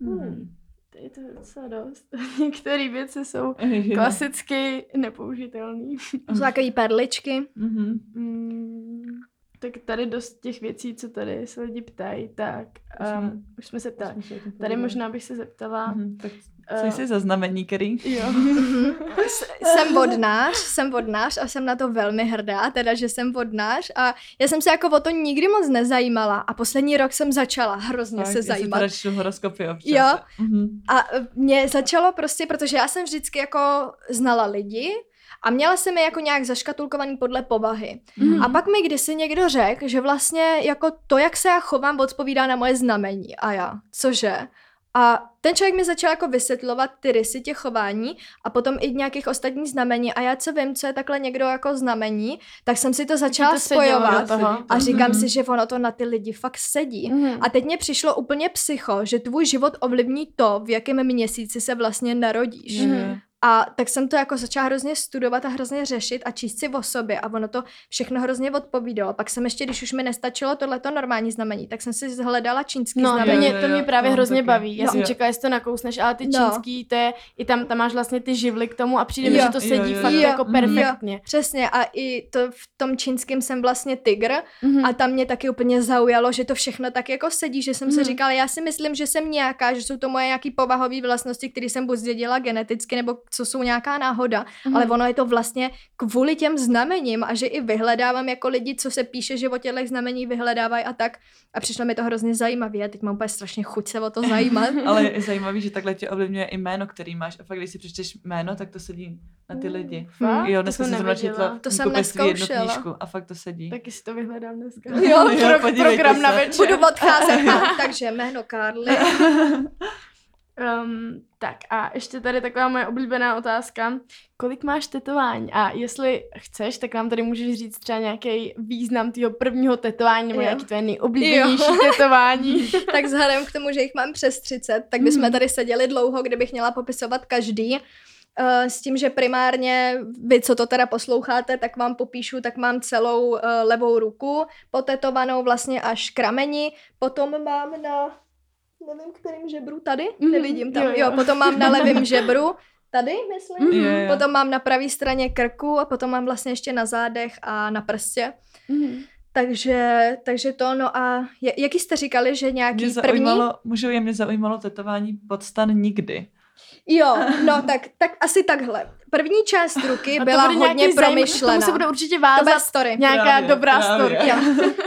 Hmm. Hmm. Tady je to docela dost. Některé věci jsou klasicky nepoužitelné. Jsou takový perličky. Mm-hmm. Mm. Tak tady dost těch věcí, co tady se lidi ptají, tak um, už, jsme, už jsme se ptali. Jsme tady možná bych se zeptala. Mm-hmm. Tak co jsi uh, za znamení, Kerry? Jo. Jsem vodnář, jsem vodnář a jsem na to velmi hrdá, teda, že jsem vodnář a já jsem se jako o to nikdy moc nezajímala a poslední rok jsem začala hrozně tak, se zajímat. Tak, já horoskopy občas. Jo, mm-hmm. a mě začalo prostě, protože já jsem vždycky jako znala lidi, a měla jsem je jako nějak zaškatulkovaný podle povahy. Mm. A pak mi kdysi někdo řekl, že vlastně jako to, jak se já chovám, odpovídá na moje znamení. A já, cože? A ten člověk mi začal jako vysvětlovat ty rysy těch chování a potom i nějakých ostatních znamení a já co vím, co je takhle někdo jako znamení, tak jsem si to začala to spojovat a říkám mm-hmm. si, že ono to na ty lidi fakt sedí. Mm-hmm. A teď mě přišlo úplně psycho, že tvůj život ovlivní to, v jakém měsíci se vlastně narodíš. Mm-hmm. A tak jsem to jako začala hrozně studovat a hrozně řešit a číst si o sobě a ono to všechno hrozně odpovídalo. Pak jsem ještě, když už mi nestačilo tohleto normální znamení, tak jsem si zhledala čínský no, znamení. No, to, to mě právě no, hrozně taky. Baví. Já no. jsem čekala, jestli to nakousneš, ale ty čínský, to je, i tam, tam máš vlastně ty živly k tomu a přijde mi, že to sedí jo, jo, fakt jo, jako perfektně. Jo, přesně a i to v tom čínském jsem vlastně tygr mm-hmm. a tam mě taky úplně zaujalo, že to všechno tak jako sedí, že jsem mm-hmm. si říkala, já si myslím, že jsem nějaká, že jsou to moje nějaký povahové vlastnosti, které jsem buď zdědila geneticky nebo co jsou nějaká náhoda, mm. ale ono je to vlastně kvůli těm znamením a že i vyhledávám jako lidi, co se píše, že o těchto znamení vyhledávají a tak a přišlo mi to hrozně zajímavé a teď mám úplně strašně chuť se o to zajímat. Ale je zajímavý, že takhle tě ovlivňuje i jméno, který máš a fakt, když si přečteš jméno, tak to sedí na ty lidi. Mm. Jo, dneska jsem zrovna četla to jsem jednu knížku a fakt to sedí. Taky si to vyhledám dneska. Jo, jo pro, program se. Na večer. Budu odcházet. Takže jméno Karly. Um, tak a ještě tady taková moje oblíbená otázka, kolik máš tetování a jestli chceš, tak nám tady můžeš říct třeba nějaký význam tvýho prvního tetování nebo jo. nějaký tvoje nejoblíbenější jo. tetování. Tak vzhledem k tomu, že jich mám přes třicet, tak bychom mm. tady seděli dlouho, kdybych měla popisovat každý. S tím, že primárně vy, co to teda posloucháte, tak vám popíšu, tak mám celou levou ruku potetovanou vlastně až k rameni, potom mám na... Nevím, kterým žebru tady, mm, nevidím tam. Jo, jo. jo, potom mám na levém žebru, tady myslím, mm, potom mám na pravé straně krku a potom mám vlastně ještě na zádech a na prstě. Mm. Takže, takže to, no a jaký jste říkali, že nějaký mě zaujmalo, první? Můžu, je mě zaujímalo tetování podstan nikdy. Jo, no tak, tak asi takhle. První část ruky byla hodně promyšlená. Tomu se bude určitě vázat story. Nějaká právě, dobrá story.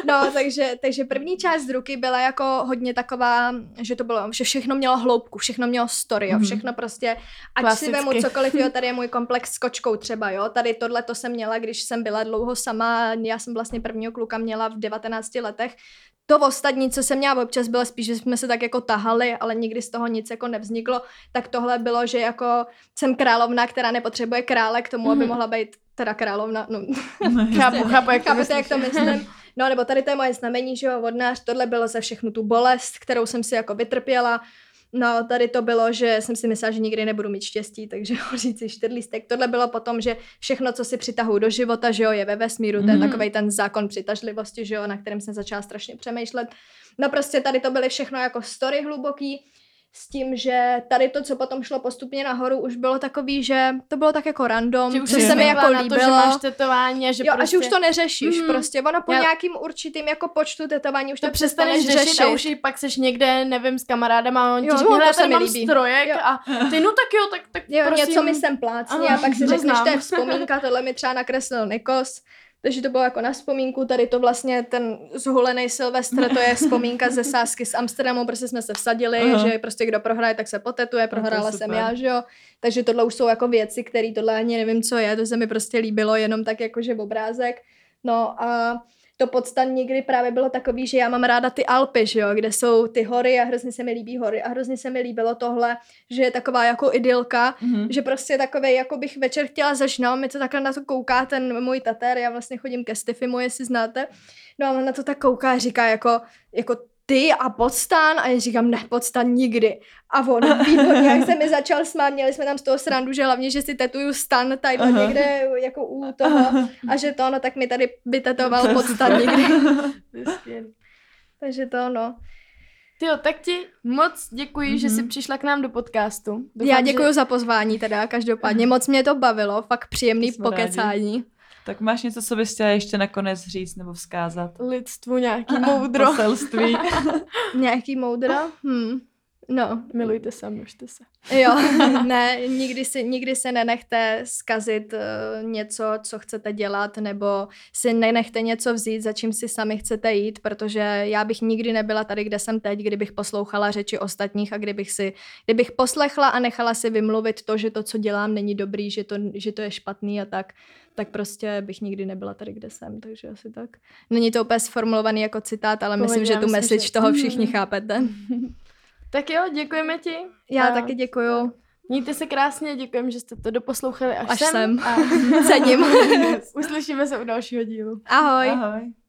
No, takže, takže první část ruky byla jako hodně taková, že to bylo, že všechno mělo hloubku, všechno mělo story, jo, všechno prostě, ať klasicky. Si vemu cokoliv, jo, tady je můj komplex s kočkou třeba, jo, tady tohle to jsem měla, když jsem byla dlouho sama, já jsem vlastně prvního kluka měla v devatenácti letech. To ostatní, co jsem měla občas, bylo spíš, že jsme se tak jako tahali, ale nikdy z toho nic jako nevzniklo, tak tohle bylo, že jako jsem královna, která nepotřebuje krále k tomu, mm. aby mohla být teda královna, no. Chápu, chápu, jak to myslíš. Jak to myslím. No nebo tady to je moje znamení, že jo, vodnář, tohle bylo za všechnu tu bolest, kterou jsem si jako vytrpěla. No, tady to bylo, že jsem si myslela, že nikdy nebudu mít štěstí, takže hořící čtyřlístek. Tohle bylo potom, že všechno, co si přitahuji do života, že jo, je ve vesmíru, mm. to je takovej ten zákon přitažlivosti, že jo, na kterém jsem začala strašně přemýšlet. No prostě tady to byly všechno jako story hluboký, s tím, že tady to, co potom šlo postupně nahoru, už bylo takový, že to bylo tak jako random, že se mi jako líbilo. To, že máš tetování a že jo, prostě... a že už to neřešíš mm. prostě. Ono po já... nějakým určitým jako počtu tetování už to, to přestaneš řešit. řešit. A už i pak seš někde, nevím, s kamarádama, on ti říká, já tady mám strojek jo. a ty no tak jo, tak, tak jo, prosím. Něco mi sem plácně a pak si řekneš, to je vzpomínka, tohle mi třeba nakreslil Nikos. Takže to bylo jako na vzpomínku, tady to vlastně ten zhulený Silvestr, to je vzpomínka ze sázky z Amsterdamu, prostě jsme se vsadili, uh-huh. že prostě kdo prohraje, tak se potetuje, prohrála jsem já, že jo. Takže tohle už jsou jako věci, které tohle ani nevím, co je, to se mi prostě líbilo, jenom tak jakože obrázek. No a to podstan nikdy právě bylo takový, že já mám ráda ty Alpy, že jo, kde jsou ty hory a hrozně se mi líbí hory a hrozně se mi líbilo tohle, že je taková jako idylka, mm-hmm. že prostě takovej, jako bych večer chtěla začnout, mi to takhle na to kouká ten můj tatér, já vlastně chodím ke Stiffimu, jestli znáte, no a on na to tak kouká a říká jako, jako ty a podstan a já říkám, ne, podstan nikdy. A on výborně, jak se mi začal smát, měli jsme tam z toho srandu, že hlavně, že si tetuju stan tady uh-huh. někde jako u toho a že to, no tak mi tady vytetoval podstan nikdy. Takže to, no. Tyjo, tak ti moc děkuji, mm-hmm. že jsi přišla k nám do podcastu. Doufám, já děkuji že... za pozvání teda, každopádně. Moc mě to bavilo, fakt příjemný pokecání. Rádi. Tak máš něco, co bys chtěla ještě nakonec říct nebo vzkázat? Lidstvu nějaký moudro. Poselství. Nějaký moudro? Hm. No. Milujte se, množte se. Jo, ne, nikdy, si, nikdy se nenechte zkazit uh, něco, co chcete dělat, nebo si nenechte něco vzít, za čím si sami chcete jít, protože já bych nikdy nebyla tady, kde jsem teď, kdybych poslouchala řeči ostatních a kdybych si, kdybych poslechla a nechala si vymluvit to, že to, co dělám, není dobrý, že to, že to je špatný a tak, tak prostě bych nikdy nebyla tady, kde jsem, takže asi tak. Není to úplně sformulovaný jako citát, ale Povědělám myslím, že tu message že... toho všichni chápete. Tak jo, děkujeme ti. Já a... taky děkuju. Mějte se krásně, děkujeme, že jste to doposlouchali až, až sem. Až sem. A... Uslyšíme se u dalšího dílu. Ahoj. Ahoj.